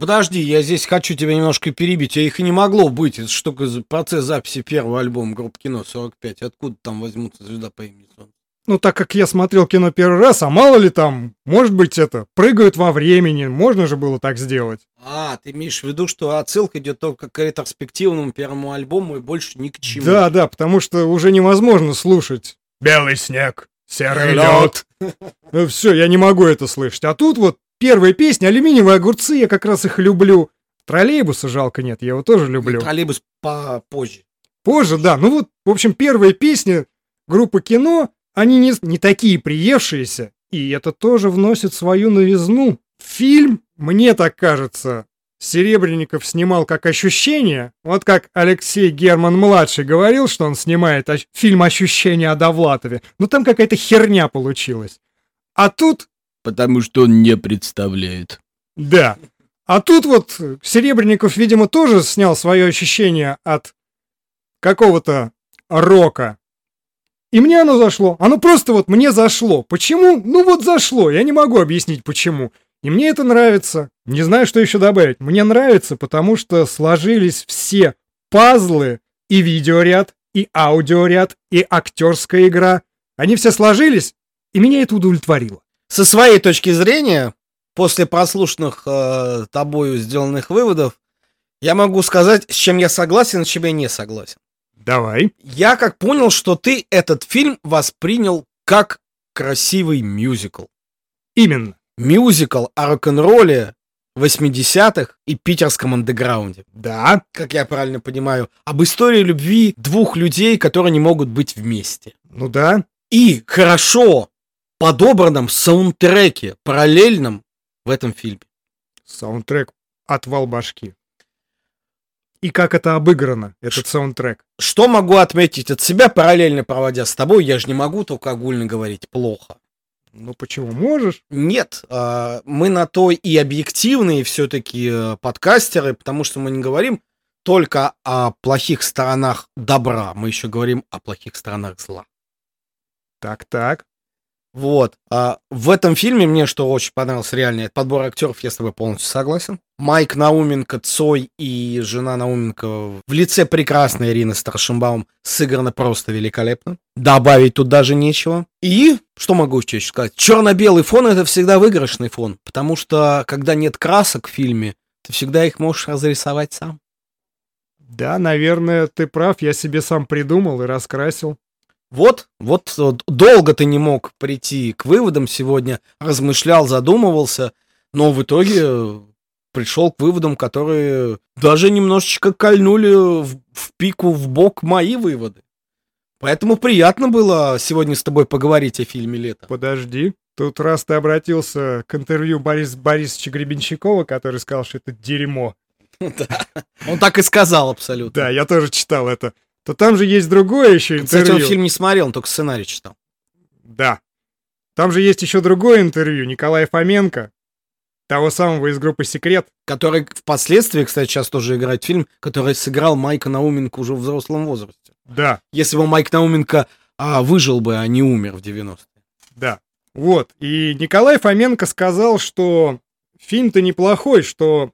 Подожди, я здесь хочу тебя немножко перебить. А их и не могло быть. Это штука, процесс записи первого альбома группы «Кино» 45. Откуда там возьмутся «Звезда по имени Солнца»? Так как я смотрел «Кино» первый раз, а мало ли там, может быть, это прыгают во времени. Можно же было так сделать. Ты имеешь в виду, что отсылка идет только к ретроспективному первому альбому и больше ни к чему. Да, потому что уже невозможно слушать «Белый снег, серый лед». Все, я не могу это слышать. А тут первая песня «Алюминиевые огурцы», я как раз их люблю. «Троллейбуса» жалко нет, я его тоже люблю. «Троллейбус» попозже. Позже, да. В общем, первые песни группы «Кино», они не такие приевшиеся, и это тоже вносит свою новизну. Фильм, мне так кажется, Серебренников снимал как ощущение, как Алексей Герман-младший говорил, что он снимает фильм «Ощущение» о Довлатове, но там какая-то херня получилась. А тут... Потому что он не представляет. Да. А тут Серебренников, видимо, тоже снял свое ощущение от какого-то рока. И мне оно зашло. Оно просто мне зашло. Почему? Зашло. Я не могу объяснить, почему. И мне это нравится. Не знаю, что еще добавить. Мне нравится, потому что сложились все пазлы, и видеоряд, и аудиоряд, и актерская игра. Они все сложились, и меня это удовлетворило. Со своей точки зрения, после прослушанных тобою сделанных выводов, я могу сказать, с чем я согласен, с чем я не согласен. Давай. Я как понял, что ты этот фильм воспринял как красивый мюзикл. Именно. Мюзикл о рок-н-ролле 80-х и питерском андеграунде. Да. Как я правильно понимаю, об истории любви двух людей, которые не могут быть вместе. Да. И хорошо подобранном саундтреке, параллельном в этом фильме. Саундтрек отвал башки. И как это обыграно, этот саундтрек. Что могу отметить от себя, параллельно проводя с тобой? Я же не могу только огульно говорить плохо. Почему? Можешь? Нет, мы на то и объективные все-таки подкастеры, потому что мы не говорим только о плохих сторонах добра, мы еще говорим о плохих сторонах зла. Так. В этом фильме мне что очень понравилось реально, это подбор актеров, я с тобой полностью согласен. Майка Науменко, Цой и жена Науменко в лице прекрасной Ирины Старшенбаум сыграно просто великолепно. Добавить тут даже нечего. И, что могу еще сказать, черно-белый фон — это всегда выигрышный фон, потому что, когда нет красок в фильме, ты всегда их можешь разрисовать сам. Да, наверное, ты прав, я себе сам придумал и раскрасил. Долго ты не мог прийти к выводам сегодня, размышлял, задумывался, но в итоге пришел к выводам, которые даже немножечко кольнули в пику, в бок мои выводы. Поэтому приятно было сегодня с тобой поговорить о фильме «Лето». Подожди, тут раз ты обратился к интервью Бориса Борисовича Гребенщикова, который сказал, что это дерьмо. Да, он так и сказал абсолютно. Да, я тоже читал это. То там же есть другое еще интервью. Кстати, он фильм не смотрел, он только сценарий читал. Да. Там же есть еще другое интервью Николая Фоменко, того самого из группы «Секрет». Который впоследствии, кстати, сейчас тоже играет фильм, который сыграл Майка Науменко уже в взрослом возрасте. Да. Если бы Майк Науменко выжил бы, а не умер в 90-е. Да. И Николай Фоменко сказал, что Фильм-то неплохой, что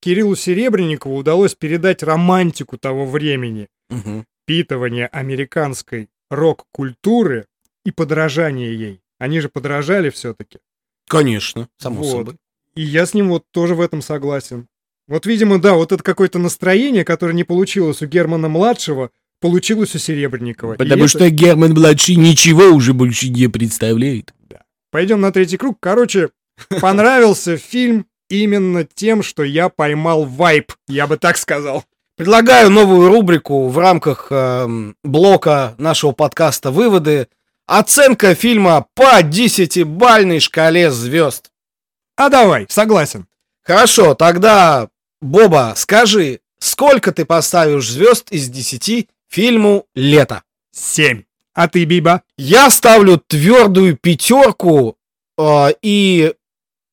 Кириллу Серебренникову удалось передать романтику того времени, впитывание американской рок-культуры и подражание ей. Они же подражали все-таки. Конечно, само собой. И я с ним вот тоже в этом согласен. Вот, видимо, да, вот это какое-то настроение, которое не получилось у Германа-младшего, получилось у Серебренникова. Потому что Герман-младший ничего уже больше не представляет. Да. Пойдем на третий круг. Короче, понравился фильм именно тем, что я поймал вайб, я бы так сказал. Предлагаю новую рубрику в рамках блока нашего подкаста «Выводы». Оценка фильма по 10-бальной шкале звезд. А давай, согласен. Хорошо, тогда, Боба, скажи, сколько ты поставишь звезд из 10 фильму «Лето»? 7. А ты, Биба? Я ставлю твердую 5 и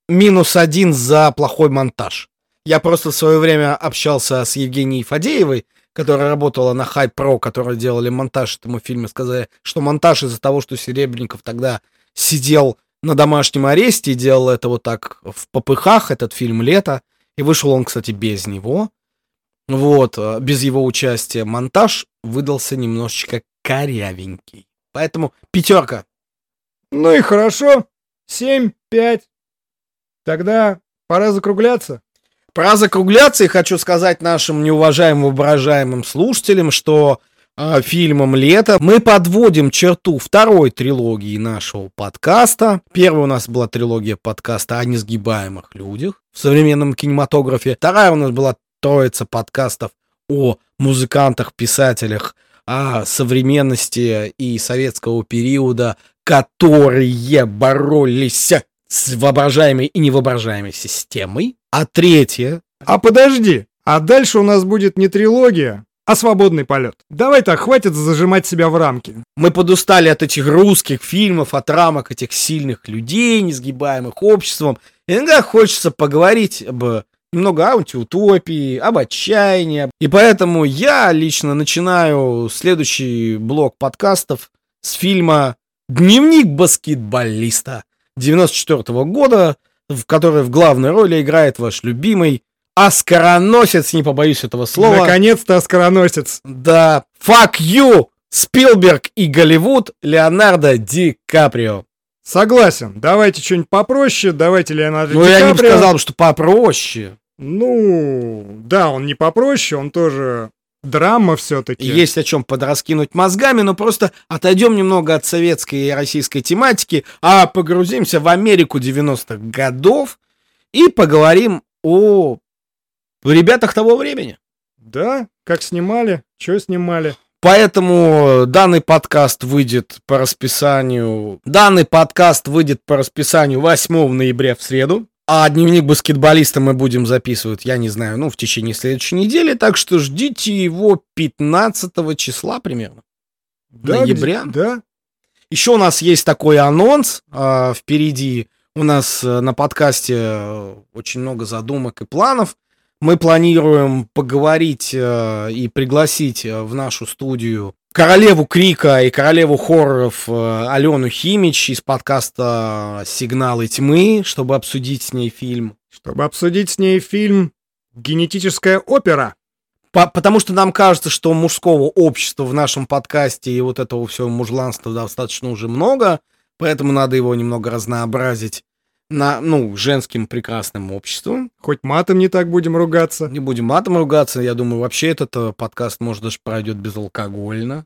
-1 за плохой монтаж. Я просто в свое время общался с Евгенией Фадеевой, которая работала на Hype Pro, которые делали монтаж этому фильму, сказали, что монтаж из-за того, что Серебренников тогда сидел на домашнем аресте и делал это вот так в попыхах, этот фильм «Лето», и вышел он, кстати, без него, вот, без его участия, монтаж выдался немножечко корявенький. Поэтому 5. Ну и хорошо, 7-5. Тогда пора закругляться. Пора закругляться, и хочу сказать нашим неуважаемым, воображаемым слушателям, что фильмом «Лето» мы подводим черту второй трилогии нашего подкаста. Первая у нас была трилогия подкаста о несгибаемых людях в современном кинематографе. Вторая у нас была троица подкастов о музыкантах, писателях, о современности и советского периода, которые боролись с воображаемой и невоображаемой системой. А третья... А подожди, а дальше у нас будет не трилогия, а свободный полет. Давай так, хватит зажимать себя в рамки. Мы подустали от этих русских фильмов, от рамок этих сильных людей, несгибаемых обществом. Иногда хочется поговорить об немного антиутопии, об отчаянии. И поэтому я лично начинаю следующий блок подкастов с фильма «Дневник баскетболиста» 1994 года, в которой в главной роли играет ваш любимый оскароносец, не побоюсь этого слова. Наконец-то оскароносец. Да, fuck you, Спилберг и Голливуд, Леонардо Ди Каприо. Согласен, давайте что-нибудь попроще, давайте Леонардо Ди Каприо. Ну, я не сказал, что попроще. Ну, да, он не попроще, он тоже драма все-таки. Есть о чем подраскинуть мозгами, но просто отойдем немного от советской и российской тематики, а погрузимся в Америку 90-х годов и поговорим о ребятах того времени. Да, как снимали, что снимали. Поэтому данный подкаст выйдет по расписанию. 8 ноября в среду. А «Дневник баскетболиста» мы будем записывать, я не знаю, в течение следующей недели, так что ждите его 15 числа примерно, да, ноября. Да. Еще у нас есть такой анонс, впереди у нас на подкасте очень много задумок и планов. Мы планируем поговорить и пригласить в нашу студию королеву крика и королеву хорроров Алену Химич из подкаста «Сигналы тьмы», чтобы обсудить с ней фильм. «Генетическая опера». Потому что нам кажется, что мужского общества в нашем подкасте и вот этого всего мужланства достаточно уже много, поэтому надо его немного разнообразить женским прекрасным обществом. Хоть матом не так будем ругаться. Не будем матом ругаться. Я думаю, вообще этот подкаст, может, даже пройдет безалкогольно.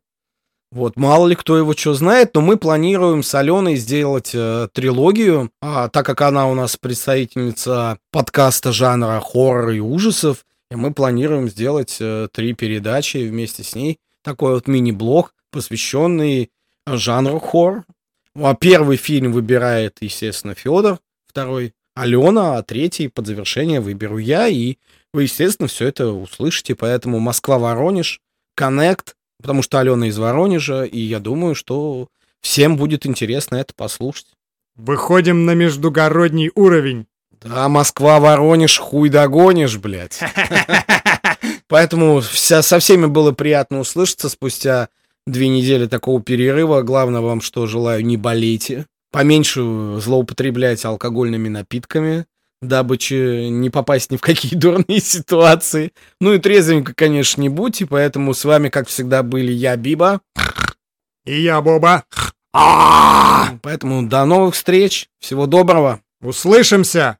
Вот, мало ли кто его что знает, но мы планируем с Аленой сделать трилогию, так как она у нас представительница подкаста жанра хоррор и ужасов, и мы планируем сделать 3 передачи вместе с ней. Такой вот мини-блог, посвященный жанру хоррор. Первый фильм выбирает, естественно, Федор, второй Алена, а третий под завершение выберу я, и вы, естественно, все это услышите, поэтому Москва-Воронеж, Коннект, потому что Алена из Воронежа, и я думаю, что всем будет интересно это послушать. Выходим на междугородний уровень. Да, Москва-Воронеж, хуй догонишь, блядь. Поэтому со всеми было приятно услышаться спустя 2 недели такого перерыва. Главное вам, что желаю, не болейте. Поменьше злоупотребляйте алкогольными напитками. дабы не попасть ни в какие дурные ситуации. Ну и трезвенько, конечно, не будь, и поэтому с вами, как всегда, были я, Биба. И я, Боба. Поэтому до новых встреч, всего доброго. Услышимся!